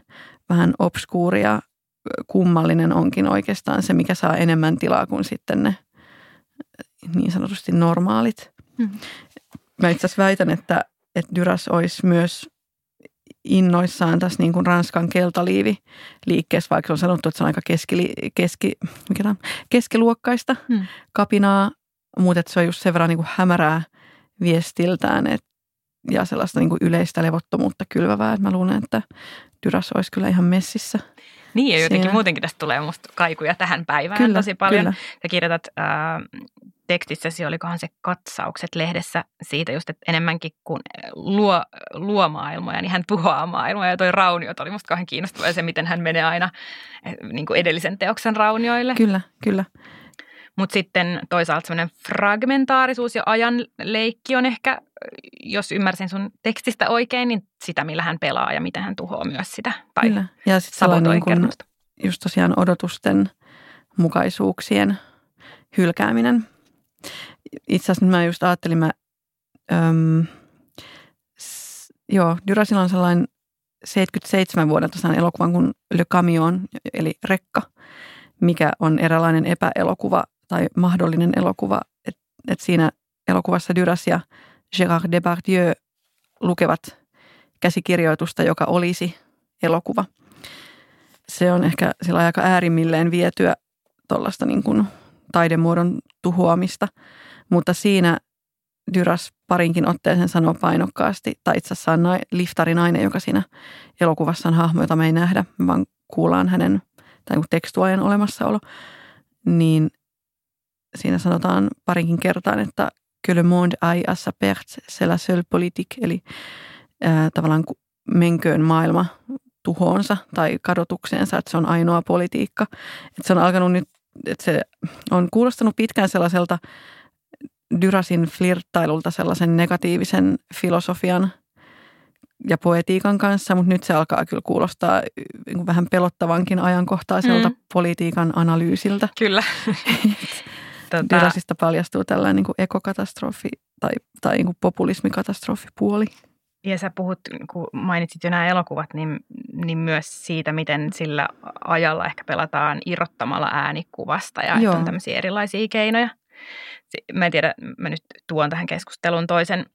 vähän obskuuri ja kummallinen onkin oikeastaan se, mikä saa enemmän tilaa kuin sitten ne niin sanotusti normaalit. Mä itse asiassa väitän, että Duras olisi myös innoissaan tässä niin kuin Ranskan keltaliiviliikkeessä, vaikka se on sanottu, että se on aika keskiluokkaista kapinaa, mutta se on just sen verran niin kuin hämärää viestiltään ja sellaista niin kuin yleistä levottomuutta kylvävää, että mä luulen, että Duras olisi kyllä ihan messissä. Niin, ja jotenkin muutenkin tästä tulee musta kaikuja tähän päivään kyllä, tosi paljon. Kyllä. Sä kirjoitat tekstissäsi, olikohan se Katsaukset-lehdessä siitä just, että enemmänkin kuin luo maailmoja, niin hän tuhoaa maailmoja. Ja toi rauniot oli musta kauhean kiinnostavaa ja se, miten hän menee aina niin kuin edellisen teoksen raunioille. Kyllä. Mutta sitten toisaalta semmoinen fragmentaarisuus ja ajanleikki on ehkä, jos ymmärsin sun tekstistä oikein, niin sitä, millä hän pelaa ja miten hän tuhoaa myös sitä. Tai kyllä. Ja sitten sabotoi kertomusta. Just tosiaan odotusten mukaisuuksien hylkääminen. Itse asiassa mä just ajattelin, Durasilla on sellainen 77 vuodelta saan elokuvan kuin Le Camion, eli rekka, mikä on eräänlainen epäelokuva tai mahdollinen elokuva. Et siinä elokuvassa Duras ja Gérard Depardieu lukevat käsikirjoitusta, joka olisi elokuva. Se on ehkä sillä aika äärimmilleen vietyä tuollaista niin kuin taidemuodon tuhoamista, mutta siinä Duras parinkin otteeseen sanoo painokkaasti, tai itse asiassa on liftarinainen, joka siinä elokuvassa on hahmo, jota me ei nähdä, vaan kuullaan hänen tai tekstuajan olemassaolo, niin siinä sanotaan parinkin kertaan, että que le monde aille à sa perte, c'est la seule politique, eli tavallaan menköön maailma tuhoonsa tai kadotukseensa, että se on ainoa politiikka. Että se on alkanut nyt, että se on kuulostanut pitkään sellaiselta Durasin flirttailulta sellaisen negatiivisen filosofian ja poetiikan kanssa, mutta nyt se alkaa kyllä kuulostaa vähän pelottavankin ajankohtaiselta politiikan analyysiltä. Kyllä. Durasista paljastuu tällainen niin kuin ekokatastrofi tai niin kuin populismikatastrofipuoli. Ja sä puhut, kun mainitsit jo nämä elokuvat, niin myös siitä, miten sillä ajalla ehkä pelataan irrottamalla äänikuvasta ja että on tämmöisiä erilaisia keinoja. Mä en tiedä, mä nyt tuon tähän keskusteluun toisen,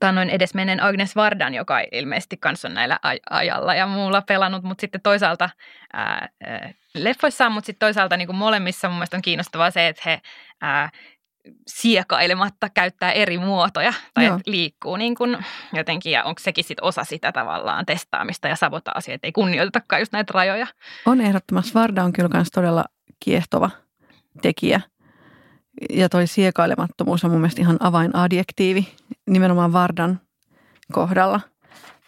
tai noin edesmenneen Agnes Vardan, joka ilmeisesti kanssa on näillä ajalla ja muulla pelannut, mutta sitten toisaalta leffoissaan, mutta sitten toisaalta niin kuin molemmissa mun mielestä on kiinnostavaa se, että he siekailematta käyttää eri muotoja tai liikkuu niin kuin jotenkin, ja onko sekin sit osa sitä tavallaan testaamista ja sabotaasia, että ei kunnioitetakaan just näitä rajoja. On ehdottomasti. Varda on kyllä myös todella kiehtova tekijä. Ja toi siekailemattomuus on mun mielestä ihan avainadjektiivi nimenomaan Vardan kohdalla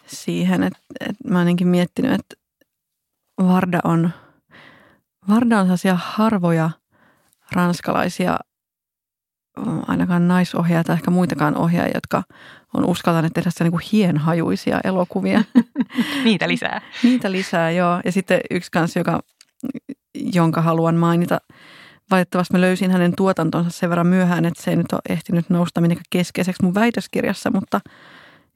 siihen, että mä ainakin miettinyt, että Varda on sellaisia harvoja ranskalaisia, ainakaan naisohjaajia tai ehkä muitakaan ohjaajia, jotka on uskaltaneet tehdä sitä niin kuin hienhajuisia elokuvia. Niitä lisää, joo. Ja sitten yksi kanssa, jonka haluan mainita. Valitettavasti mä löysin hänen tuotantonsa sen verran myöhään, että se ei nyt ole ehtinyt nousta minkä keskeiseksi mun väitöskirjassa, mutta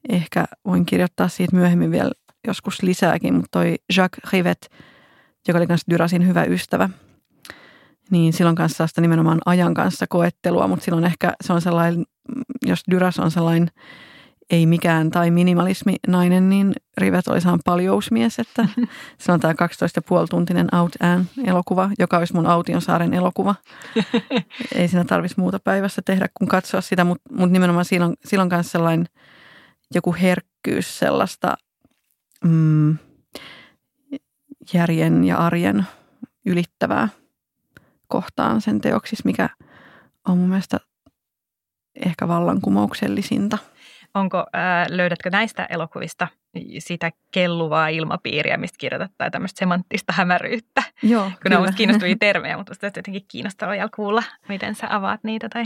ehkä voin kirjoittaa siitä myöhemmin vielä joskus lisääkin. Mutta toi Jacques Rivette, joka oli kanssa Durasin hyvä ystävä, niin silloin kanssa sitä nimenomaan ajan kanssa koettelua, mutta silloin ehkä se on sellainen, jos Duras on sellainen ei mikään tai minimalismi nainen, niin Rivette olisi ihan paljousmies, että se on tämä 12,5-tuntinen Out Anne-elokuva, joka olisi mun Autionsaaren elokuva. Ei siinä tarvitsisi muuta päivässä tehdä kuin katsoa sitä, mutta nimenomaan silloin myös sellainen joku herkkyys sellaista järjen ja arjen ylittävää kohtaan sen teoksissa, mikä on mun mielestä ehkä vallankumouksellisinta. Löydätkö näistä elokuvista sitä kelluvaa ilmapiiriä, mistä kirjoitat, tai tämmöistä semanttista hämäryyttä? Joo, kun kyllä. Ne ovat kiinnostavia termejä, mutta sitä jotenkin kiinnostavaa vielä kuulla, miten sä avaat niitä tai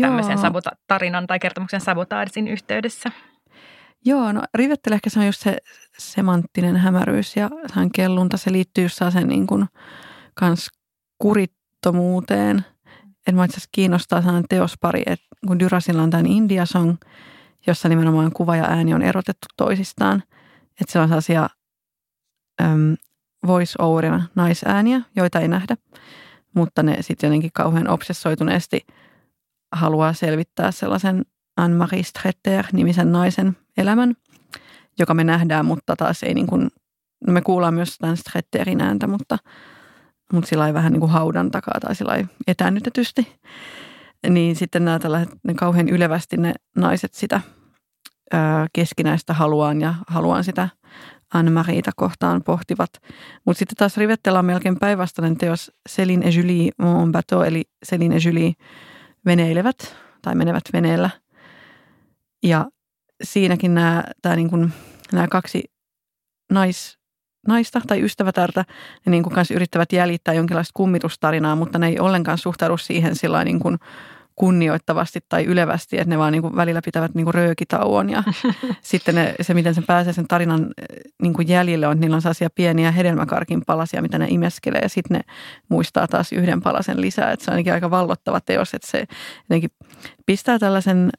tämmöisen tarinan tai kertomuksen sabotaadin yhteydessä. Joo, no Rivettele ehkä se on just se semanttinen hämäryys ja sen kellunta, se liittyy jossain sen niin kuin kans kurittomuuteen. Et minua itse asiassa kiinnostaa sellainen teospari, että kun Durasilla on tämän India Song, jossa nimenomaan kuva ja ääni on erotettu toisistaan, että se on sellaisia voice-overina naisääniä, joita ei nähdä, mutta ne sitten jotenkin kauhean obsessoituneesti haluaa selvittää sellaisen Anne-Marie Streter-nimisen naisen elämän, joka me nähdään, mutta taas ei niin kuin, me kuullaan myös tämän Streterin ääntä, mutta sillä vähän niin kuin haudan takaa tai sillä etäännytetysti. Niin sitten nämä tällaiset, ne kauhean ylevästi ne naiset sitä keskinäistä haluaan ja haluan sitä Anne-Marieta kohtaan pohtivat. Mutta sitten taas Rivettellä on melkein päinvastainen teos Céline et Julie en bateau, eli Céline et Julie veneilevät tai menevät veneellä. Ja siinäkin nämä kaksi naista tai ystävätärtä, ne niin kuin kanssa yrittävät jäljittää jonkinlaista kummitustarinaa, mutta ne ei ollenkaan suhtaudu siihen sillä niin kuin kunnioittavasti tai ylevästi, että ne vaan niin kuin välillä pitävät niin kuin röökitauon ja sitten se, miten sen pääsee sen tarinan niin kuin jäljille on, että niillä on sellaisia pieniä hedelmäkarkin palasia, mitä ne imeskelee ja sitten ne muistaa taas yhden palasen lisää, että se on ainakin aika vallottava teos, että se jotenkin pistää tällaisen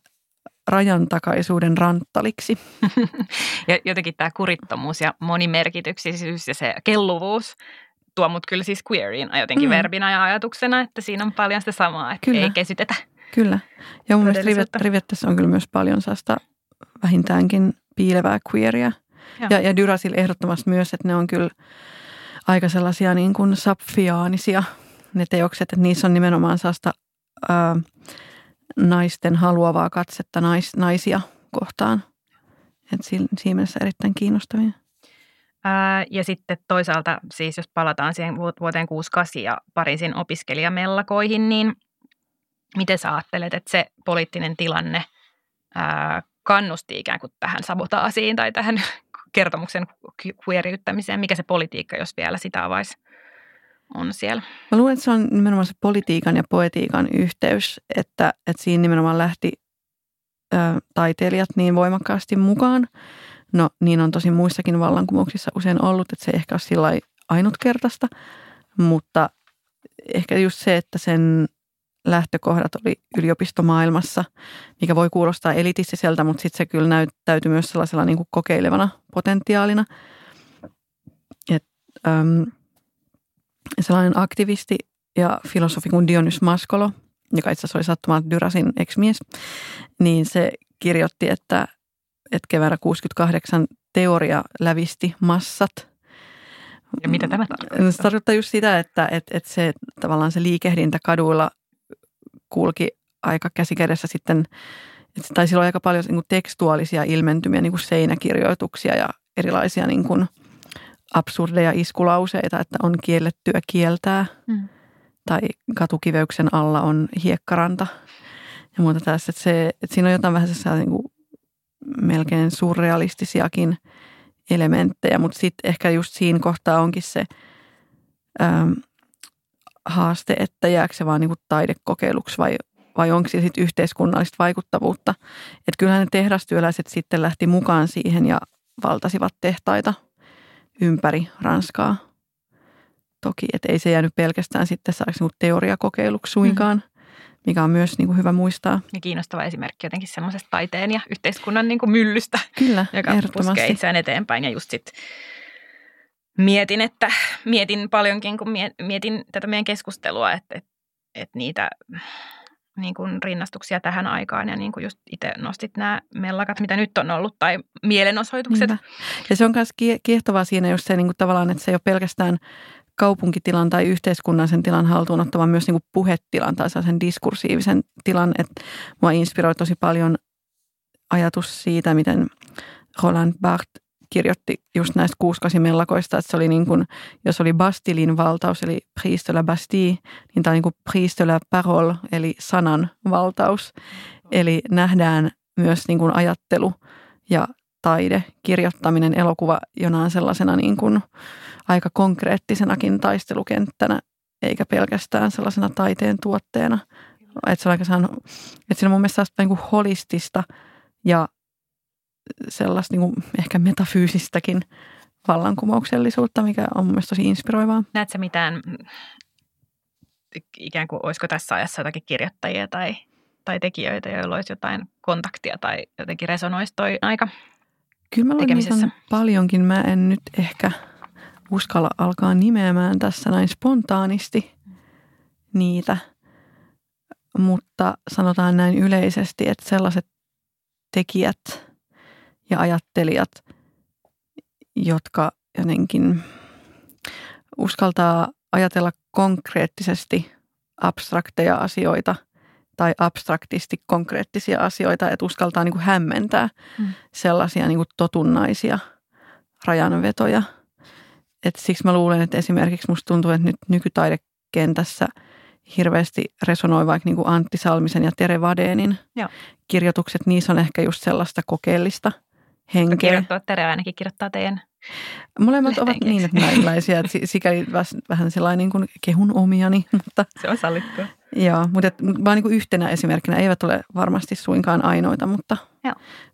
rajantakaisuuden ranttaliksi. Ja jotenkin tämä kurittomuus ja monimerkityksisyys ja se kelluvuus tuo mut kyllä siis queeriin jotenkin verbinä ja ajatuksena, että siinä on paljon sitä samaa, että kyllä. Ei kesytetä. Kyllä. Ja mun mielestä Rivettessä on kyllä myös paljon saasta vähintäänkin piilevää queeria. Ja Durasilla ehdottomasti myös, että ne on kyllä aika sellaisia niin kuin sapfiaanisia ne teokset, että niissä on nimenomaan saasta naisten haluavaa katsetta naisia kohtaan. Että siinä mielessä erittäin kiinnostavia. Ja sitten toisaalta siis jos palataan siihen vuoteen 68 ja Pariisin opiskelijamellakoihin, niin miten sä ajattelet, että se poliittinen tilanne kannusti ikään kuin tähän sabotaasiin tai tähän kertomuksen queeriyttämiseen? Mikä se politiikka, jos vielä sitä avaisi, on siellä? Mä luulen, että se on nimenomaan se politiikan ja poetiikan yhteys, että siinä nimenomaan lähti taiteilijat niin voimakkaasti mukaan. No niin on tosi muissakin vallankumouksissa usein ollut, että se ei ehkä ole sillä lailla ainutkertaista, mutta ehkä just se, että sen lähtökohdat oli yliopistomaailmassa, mikä voi kuulostaa elitistiseltä, mutta sitten se kyllä näyttäytyi myös sellaisella niin kuin kokeilevana potentiaalina. Et, sellainen aktivisti ja filosofi kuin Dionys Mascolo, joka itse asiassa oli sattumalta Durasin ex-mies, niin se kirjoitti, että keväällä 68 teoria lävisti massat. Ja mitä tämä tarkoittaa? Se tarkoittaa just sitä, että se tavallaan se liikehdintä kaduilla kulki aika käsikädessä sitten, tai silloin aika paljon niin kuin tekstuaalisia ilmentymiä, niin kuin seinäkirjoituksia ja erilaisia niin kuin absurdeja iskulauseita, että on kiellettyä kieltää, tai katukiveyksen alla on hiekkaranta ja muuta tässä. Että siinä on jotain vähän sellaisia niin melkein surrealistisiakin elementtejä, mutta sitten ehkä just siinä kohtaa onkin se haaste, että jääkö se vaan niin kuin taidekokeiluksi vai onko se sitten yhteiskunnallista vaikuttavuutta. Että kyllähän ne tehdastyöläiset sitten lähti mukaan siihen ja valtasivat tehtaita ympäri Ranskaa. Toki, että ei se jäänyt pelkästään sitten saada niin teoriakokeiluksi suinkaan, mikä on myös niin kuin hyvä muistaa. Ja kiinnostava esimerkki jotenkin semmoisesta taiteen ja yhteiskunnan niin kuin myllystä, kyllä, joka puskee itseään eteenpäin. Ja just sitten mietin paljonkin, kun mietin tätä meidän keskustelua, että niitä niin kuin rinnastuksia tähän aikaan ja niin kuin just itse nostit nämä mellakat, mitä nyt on ollut, tai mielenosoitukset. Niinpä. Ja se on myös kiehtovaa siinä just se niin kuin tavallaan, että se ei ole pelkästään kaupunkitilan tai yhteiskunnan sen tilan haltuun ottavan myös niin kuin puhetilan tai sellaisen diskursiivisen tilan. Että mua inspiroi tosi paljon ajatus siitä, miten Roland Barthes kirjoitti just näistä 68 mellakoista, että se oli niin kuin, jos oli Bastilin valtaus, eli prise de la Bastille, niin tämä on niin kuin prise de la parole, eli sanan valtaus. Eli nähdään myös niin kuin ajattelu ja taide, kirjoittaminen, elokuva jonain sellaisena niin kuin aika konkreettisenakin taistelukenttänä, eikä pelkästään sellaisena taiteen tuotteena. Että se on aika että siinä on mun mielestä niin kuin holistista ja sellaista niin kuin ehkä metafyysistäkin vallankumouksellisuutta, mikä on mun mielestä tosi inspiroivaa. Näetkö mitään, ikään kuin olisiko tässä ajassa jotakin kirjoittajia tai tekijöitä, joilla olisi jotain kontaktia tai jotenkin resonoisi toi aika kyllä mä tekemisessä? Paljonkin. Mä en nyt ehkä uskalla alkaa nimeämään tässä näin spontaanisti niitä, mutta sanotaan näin yleisesti, että sellaiset tekijät ja ajattelijat, jotka jotenkin uskaltaa ajatella konkreettisesti abstrakteja asioita tai abstraktisti konkreettisia asioita, että uskaltaa niin kuin hämmentää sellaisia niin kuin totunnaisia rajanvetoja. Et siksi mä luulen, että esimerkiksi musta tuntuu, että nyt nykytaidekentässä hirveästi resonoi vaikka niin kuin Antti Salmisen ja Tere Vadénin kirjoitukset. Niissä on ehkä just sellaista kokeellista henkeä. Tere ainakin kirjoittaa teidän molemmat ovat niin näinlaisia, että sikäli vähän sellainen niin kuin kehun omiani. Mutta, se on sallittua. Joo, mutta vaan niin kuin yhtenä esimerkkinä. Eivät ole varmasti suinkaan ainoita, mutta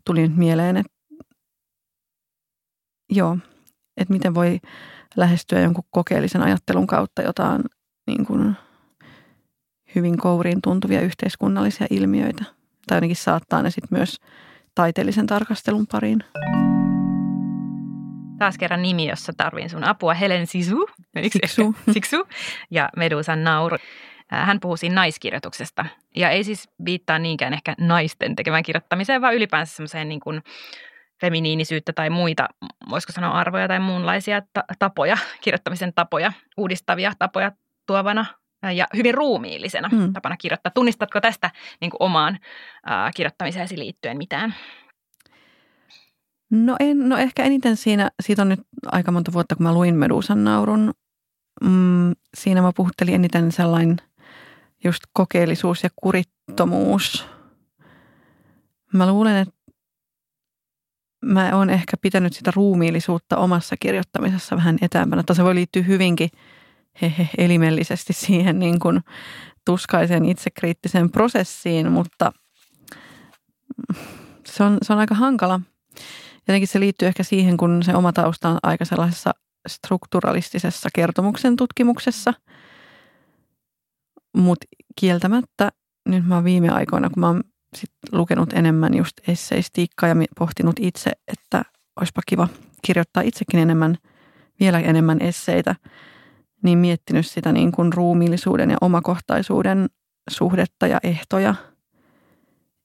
tuli nyt mieleen, että että miten voi lähestyä jonkun kokeellisen ajattelun kautta jotain niin kuin hyvin kouriin tuntuvia yhteiskunnallisia ilmiöitä. tai ainakin saattaa ne sitten myös taiteellisen tarkastelun pariin. Taas kerran nimi, jossa tarvin sun apua, Hélène Cixous. Cixous. Ja Medusan nauru. Hän puhuu siinä naiskirjoituksesta. Ja ei siis viittaa niinkään ehkä naisten tekemään kirjoittamiseen, vaan ylipäänsä semmoiseen niin kuin feminiinisyyttä tai muita, voisiko sanoa arvoja tai muunlaisia tapoja, kirjoittamisen tapoja, uudistavia tapoja tuovana ja hyvin ruumiillisena tapana kirjoittaa. Tunnistatko tästä niin kuin omaan kirjoittamiseesi liittyen mitään? No en, no ehkä eniten siinä, siitä on nyt aika monta vuotta, kun mä luin Medusan naurun. Siinä mä puhuttelin eniten sellainen just kokeellisuus ja kurittomuus. Mä luulen, että mä oon ehkä pitänyt sitä ruumiillisuutta omassa kirjoittamisessa vähän etäämpänä. Tai se voi liittyä hyvinkin elimellisesti siihen niin kuin tuskaiseen itsekriittiseen prosessiin, mutta se on aika hankala. Jotenkin se liittyy ehkä siihen, kun se oma tausta on aika sellaisessa strukturalistisessa kertomuksen tutkimuksessa. Mutta kieltämättä nyt mä oon viime aikoina, kun mä oon sit lukenut enemmän just esseistiikkaa ja pohtinut itse, että olisipa kiva kirjoittaa itsekin enemmän, vielä enemmän esseitä, niin miettinyt sitä niin kuin ruumiillisuuden ja omakohtaisuuden suhdetta ja ehtoja,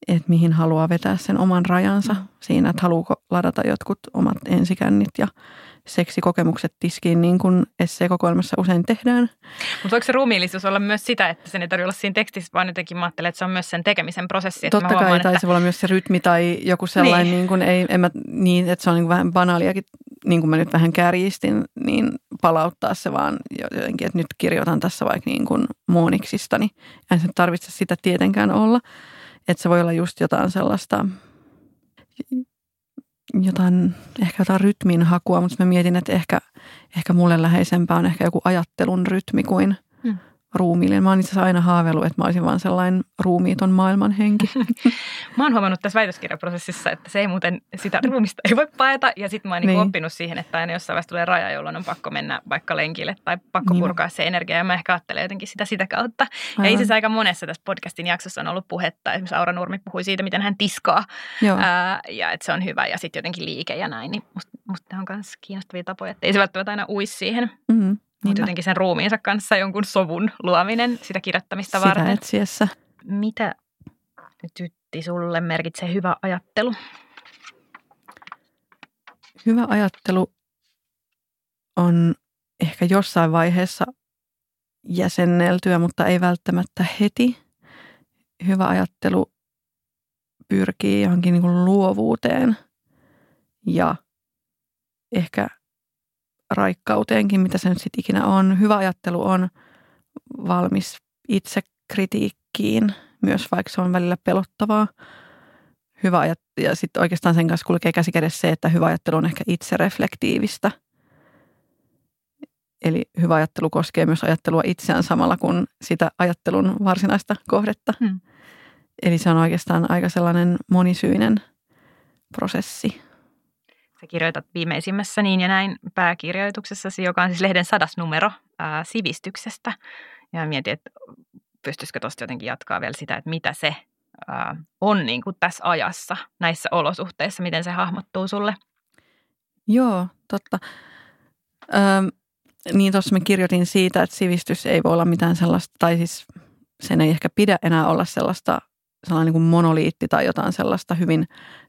että mihin haluaa vetää sen oman rajansa siinä, että haluuko ladata jotkut omat ensikännit ja seksikokemukset tiskiin, niin kuin esseekokoelmassa usein tehdään. Mutta voiko se ruumiillisuus olla myös sitä, että sen ei tarvitse olla siinä tekstissä, vaan jotenkin mä ajattelen, että se on myös sen tekemisen prosessi. Totta kai, huomaan, tai se voi olla myös se rytmi tai joku sellainen, niin kuin että se on niin kuin vähän banaaliakin, niin kuin mä nyt vähän kärjistin, niin palauttaa se vaan jotenkin, että nyt kirjoitan tässä vaikka niin kuin Mooniksista, niin en se tarvitse sitä tietenkään olla. Että se voi olla just jotain sellaista, ehkä jotain rytmin hakua, mutta mä mietin, että ehkä mulle läheisempää on ehkä joku ajattelun rytmi kuin ruumiillinen. Mä oon itse asiassa aina haaveillut, että mä olisin vaan sellainen ruumiiton maailman henki. Mä oon huomannut tässä väitöskirjaprosessissa, että se ei muuten, sitä ruumista ei voi paeta. Ja sitten mä oon niin oppinut siihen, että aina jossain vaiheessa tulee raja, jolloin on pakko mennä vaikka lenkille tai pakko purkaa se energia. Ja mä ehkä ajattelen jotenkin sitä kautta. Aivan. Ja itse asiassa aika monessa tässä podcastin jaksossa on ollut puhetta. Esimerkiksi Aura Nurmi puhui siitä, miten hän tiskaa. Ja että se on hyvä ja sitten jotenkin liike ja näin. Niin musta ne on myös kiinnostavia tapoja, että ei se välttämättä aina uisi siihen. Mm-hmm. Mutta jotenkin sen ruumiinsa kanssa jonkun sovun luominen sitä kirjoittamista varten. Sitä etsiessä. Mitä, Tytti, sulle merkitsee hyvä ajattelu? Hyvä ajattelu on ehkä jossain vaiheessa jäsenneltyä, mutta ei välttämättä heti. Hyvä ajattelu pyrkii johonkin niin kuin luovuuteen ja ehkä raikkauteenkin, mitä se nyt sitten ikinä on. Hyvä ajattelu on valmis itsekritiikkiin, myös vaikka se on välillä pelottavaa. Hyvä ajattelu, ja sitten oikeastaan sen kanssa kulkee käsikädessä se, että hyvä ajattelu on ehkä itsereflektiivistä. Eli hyvä ajattelu koskee myös ajattelua itseään samalla kuin sitä ajattelun varsinaista kohdetta. Eli se on oikeastaan aika sellainen monisyinen prosessi. Sä kirjoitat viimeisimmässä Niin ja näin -pääkirjoituksessasi, joka on siis lehden 100. numero sivistyksestä. Ja mietin, että pystyisikö tuosta jotenkin jatkaa vielä sitä, että mitä se on niin kuin tässä ajassa, näissä olosuhteissa, miten se hahmottuu sulle? Joo, totta. Niin tuossa mä kirjoitin siitä, että sivistys ei voi olla mitään sellaista, tai siis sen ei ehkä pidä enää olla sellainen niin kuin monoliitti tai jotain sellaista hyvin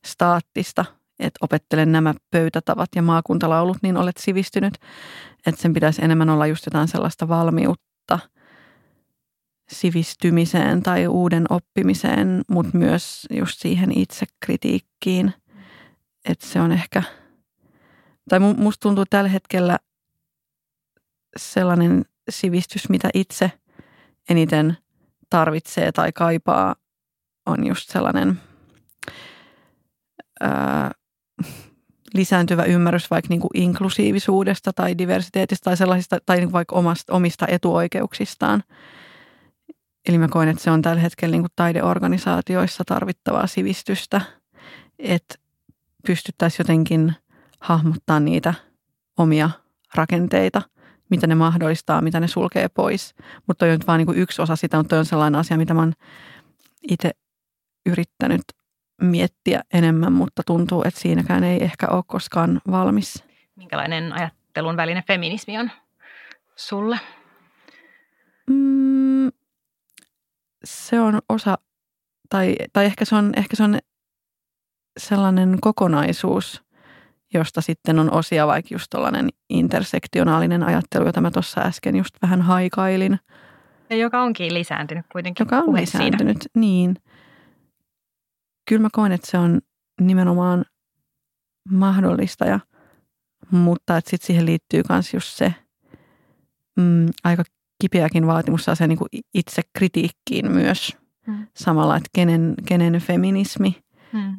staattista, että opettelen nämä pöytätavat ja maakuntalaulut, niin olet sivistynyt. Että sen pitäisi enemmän olla just jotain sellaista valmiutta sivistymiseen tai uuden oppimiseen, mutta myös just siihen itsekritiikkiin. Että se on ehkä, tai musta tuntuu tällä hetkellä sellainen sivistys, mitä itse eniten tarvitsee tai kaipaa, on just sellainen lisääntyvä ymmärrys vaikka niin kuin inklusiivisuudesta tai diversiteetistä tai sellaisista, tai niin kuin vaikka omista etuoikeuksistaan. Eli mä koen, että se on tällä hetkellä niin kuin taideorganisaatioissa tarvittavaa sivistystä, että pystyttäisiin jotenkin hahmottamaan niitä omia rakenteita, mitä ne mahdollistaa, mitä ne sulkee pois. Mutta toi on nyt vaan niin kuin yksi osa sitä, mutta toi on sellainen asia, mitä mä oon itse yrittänyt miettiä enemmän, mutta tuntuu, että siinäkään ei ehkä ole koskaan valmis. Minkälainen ajattelun väline feminismi on sulle? Se on osa, tai ehkä se on sellainen kokonaisuus, josta sitten on osia vaikka just tollainen intersektionaalinen ajattelu, jota mä tuossa äsken just vähän haikailin. Ja joka onkin lisääntynyt kuitenkin. Joka on lisääntynyt, siinä. Niin. Kyllä mä koen, että se on nimenomaan mahdollista, mutta että sitten siihen liittyy myös just se aika kipeäkin vaatimus saa se niin kuin itse kritiikkiin myös samalla, että kenen feminismi.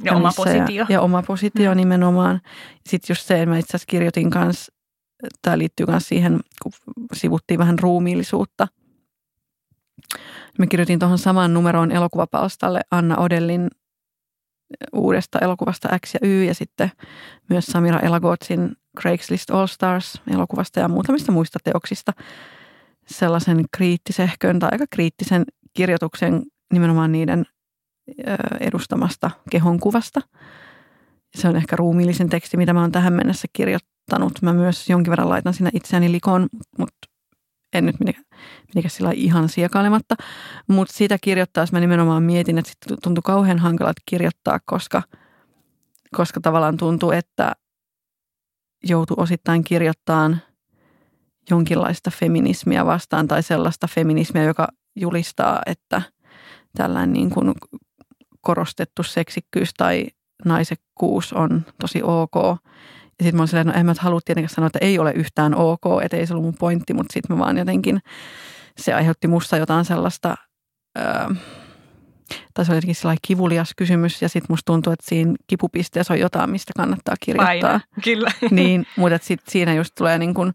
Ja oma positio. Ja oma positio nimenomaan. Sitten just se, mä itse asiassa kirjoitin kanssa, tämä liittyy myös siihen, kun sivuttiin vähän ruumiillisuutta. Mä kirjoitin tuohon samaan numeroon elokuvapalstalle Anna Odellin uudesta elokuvasta X ja Y ja sitten myös Samira Elagozin Craigslist All Stars -elokuvasta ja muutamista muista teoksista sellaisen kriittisehkön tai aika kriittisen kirjoituksen nimenomaan niiden edustamasta kehonkuvasta. Se on ehkä ruumiillisen teksti, mitä mä oon tähän mennessä kirjoittanut. Mä myös jonkin verran laitan siinä itseäni likoon, mutta en nyt mitenkään sillä ihan siekailematta. Mutta sitä kirjoittaa, mä nimenomaan mietin, että sitten tuntui kauhean hankalalta kirjoittaa, koska tavallaan tuntuu, että joutui osittain kirjoittamaan jonkinlaista feminismiä vastaan tai sellaista feminismiä, joka julistaa, että tällainen niin kuin korostettu seksikkyys tai naisekkuus on tosi ok. Ja sitten mä oon silleen, no en mä halua tietenkään sanoa, että ei ole yhtään ok, että ei se ollut mun pointti, mutta sitten mä vaan jotenkin, se aiheutti musta jotain sellaista, tai se oli jotenkin sellainen kivulias kysymys, ja sitten musta tuntuu, että siinä kipupisteessä on jotain, mistä kannattaa kirjoittaa. Aina, kyllä. Niin, mutta sitten siinä just tulee niin kuin,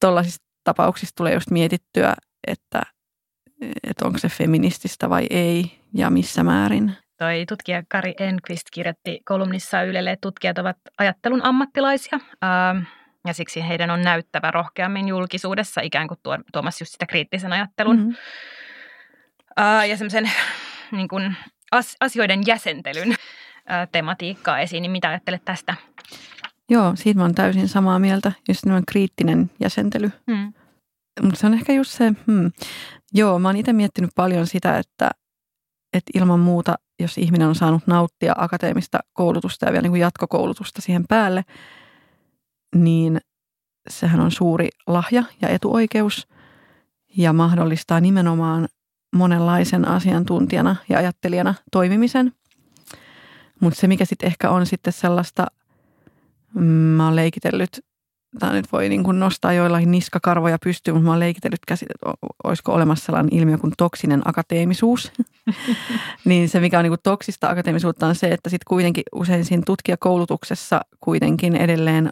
tollaisissa tapauksissa tulee just mietittyä, että onko se feminististä vai ei, ja missä määrin. Toi tutkija Kari Enqvist kirjoitti kolumnissa Ylelle, että tutkijat ovat ajattelun ammattilaisia ja siksi heidän on näyttävä rohkeammin julkisuudessa ikään kuin tuomassa just sitä kriittisen ajattelun ja semmoisen niin kuin asioiden jäsentelyn tematiikkaa esiin. Niin mitä ajattelet tästä? Joo, siitä mä oon täysin samaa mieltä, just nämä kriittinen jäsentely. Mutta se on ehkä just se, joo, mä oon itse miettinyt paljon sitä, että ilman muuta, jos ihminen on saanut nauttia akateemista koulutusta ja vielä niin kuin jatkokoulutusta siihen päälle, niin sehän on suuri lahja ja etuoikeus ja mahdollistaa nimenomaan monenlaisen asiantuntijana ja ajattelijana toimimisen. Mutta se, mikä sitten ehkä on sitten sellaista, mä oon leikitellyt, tämä nyt voi niin kuin nostaa joillain niskakarvoja pystyyn, mutta mä oon leikitellyt olisiko olemassa sellainen ilmiö kuin toksinen akateemisuus. Niin se, mikä on niin kuin toksista akateemisuutta, on se, että sitten kuitenkin usein siinä tutkijakoulutuksessa kuitenkin edelleen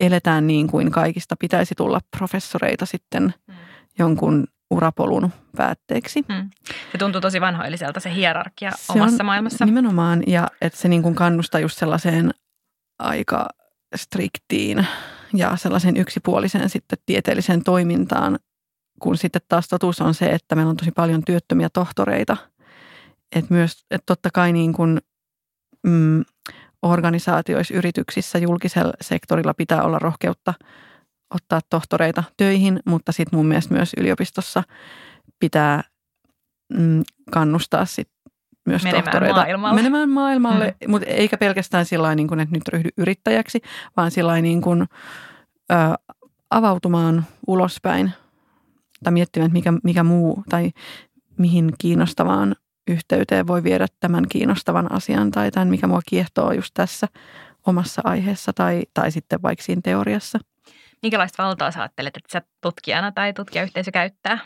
eletään niin kuin kaikista pitäisi tulla professoreita sitten jonkun urapolun päätteeksi. Se tuntuu tosi vanhoilliselta se hierarkia se omassa maailmassa. Nimenomaan, ja että se niin kuin kannustaa just sellaiseen aika striktiin ja sellaisen yksipuoliseen sitten tieteelliseen toimintaan, kun sitten taas totuus on se, että meillä on tosi paljon työttömiä tohtoreita. Että myös, että totta kai niin kuin organisaatioissa, yrityksissä, julkisella sektorilla pitää olla rohkeutta ottaa tohtoreita töihin, mutta sitten mun mielestä myös yliopistossa pitää kannustaa sitten myös menemään maailmalle, mutta eikä pelkästään sillä niin kuin, että nyt ryhdy yrittäjäksi, vaan sillä niin kuin avautumaan ulospäin tai miettimään, että mikä muu tai mihin kiinnostavaan yhteyteen voi viedä tämän kiinnostavan asian tai tämän, mikä mua kiehtoo just tässä omassa aiheessa tai sitten vaikka siinä teoriassa. Minkälaista valtaa sä ajattelet, että sä tutkijana tai tutkijayhteisö käyttää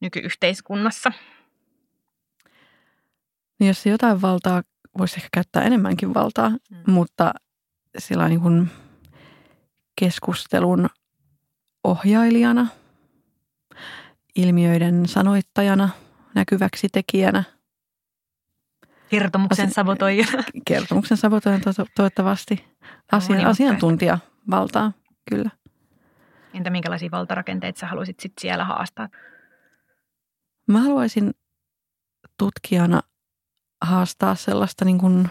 nykyyhteiskunnassa? Niin jos jotain valtaa, voisi ehkä käyttää enemmänkin valtaa, mutta sillä niin kuin keskustelun ohjailijana, ilmiöiden sanoittajana, näkyväksi tekijänä. Kertomuksen sabotoijana. Kertomuksen sabotoijana toivottavasti. Asiantuntija valtaa, kyllä. Entä minkälaisia valtarakenteita sä haluaisit sit siellä haastaa? Mä haluaisin tutkijana haastaa sellaista niin kuin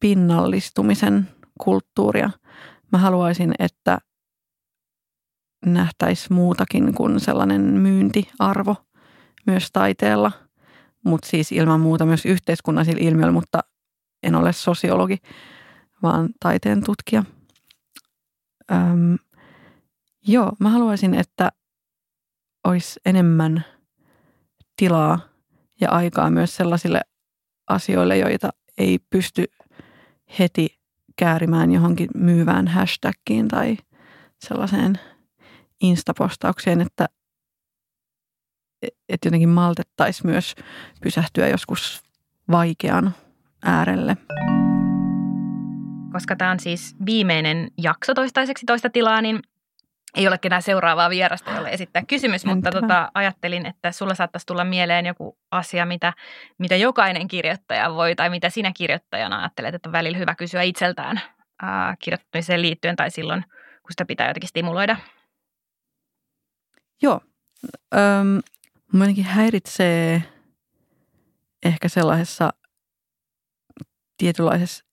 pinnallistumisen kulttuuria. Mä haluaisin, että nähtäisi muutakin kuin sellainen myyntiarvo myös taiteella, mutta siis ilman muuta myös yhteiskunnallisilla ilmiöillä, mutta en ole sosiologi, vaan taiteen tutkija. Joo, mä haluaisin, että olisi enemmän tilaa ja aikaa myös sellaisille asioille, joita ei pysty heti käärimään johonkin myyvään hashtagiin tai sellaiseen instapostaukseen, että jotenkin maltettaisiin myös pysähtyä joskus vaikean äärelle. Koska tämä on siis viimeinen jakso toistaiseksi toista tilaa, niin ei ole ketään seuraavaa vierasta, jolle esittää kysymys, mutta ajattelin, että sulla saattaisi tulla mieleen joku asia, mitä jokainen kirjoittaja voi, tai mitä sinä kirjoittajana ajattelet, että on välillä hyvä kysyä itseltään kirjoittamiseen liittyen, tai silloin, kun sitä pitää jotenkin stimuloida. Joo. Minua ainakin häiritsee ehkä sellaisessa tietynlaisessa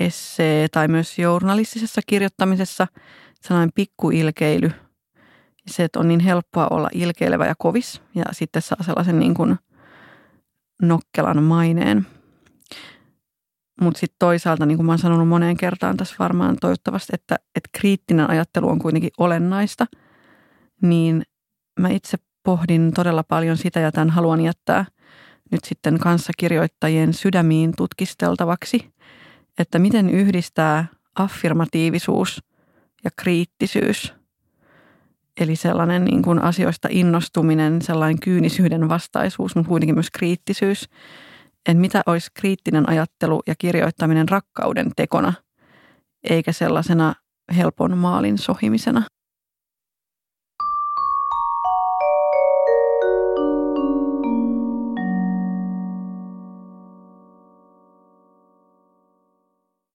essee- tai myös journalistisessa kirjoittamisessa sellainen pikkuilkeily. Se, että on niin helppoa olla ilkeilevä ja kovis ja sitten saa sellaisen niin kuin nokkelan maineen. Mutta sitten toisaalta, niin kuin mä oon sanonut moneen kertaan tässä varmaan toivottavasti, että kriittinen ajattelu on kuitenkin olennaista, niin mä itse pohdin todella paljon sitä ja tämän haluan jättää nyt sitten kanssakirjoittajien sydämiin tutkisteltavaksi, että miten yhdistää affirmatiivisuus ja kriittisyys. Eli sellainen niin kuin asioista innostuminen, sellainen kyynisyyden vastaisuus, mutta kuitenkin myös kriittisyys. Että mitä olisi kriittinen ajattelu ja kirjoittaminen rakkauden tekona, eikä sellaisena helpon maalin sohimisena.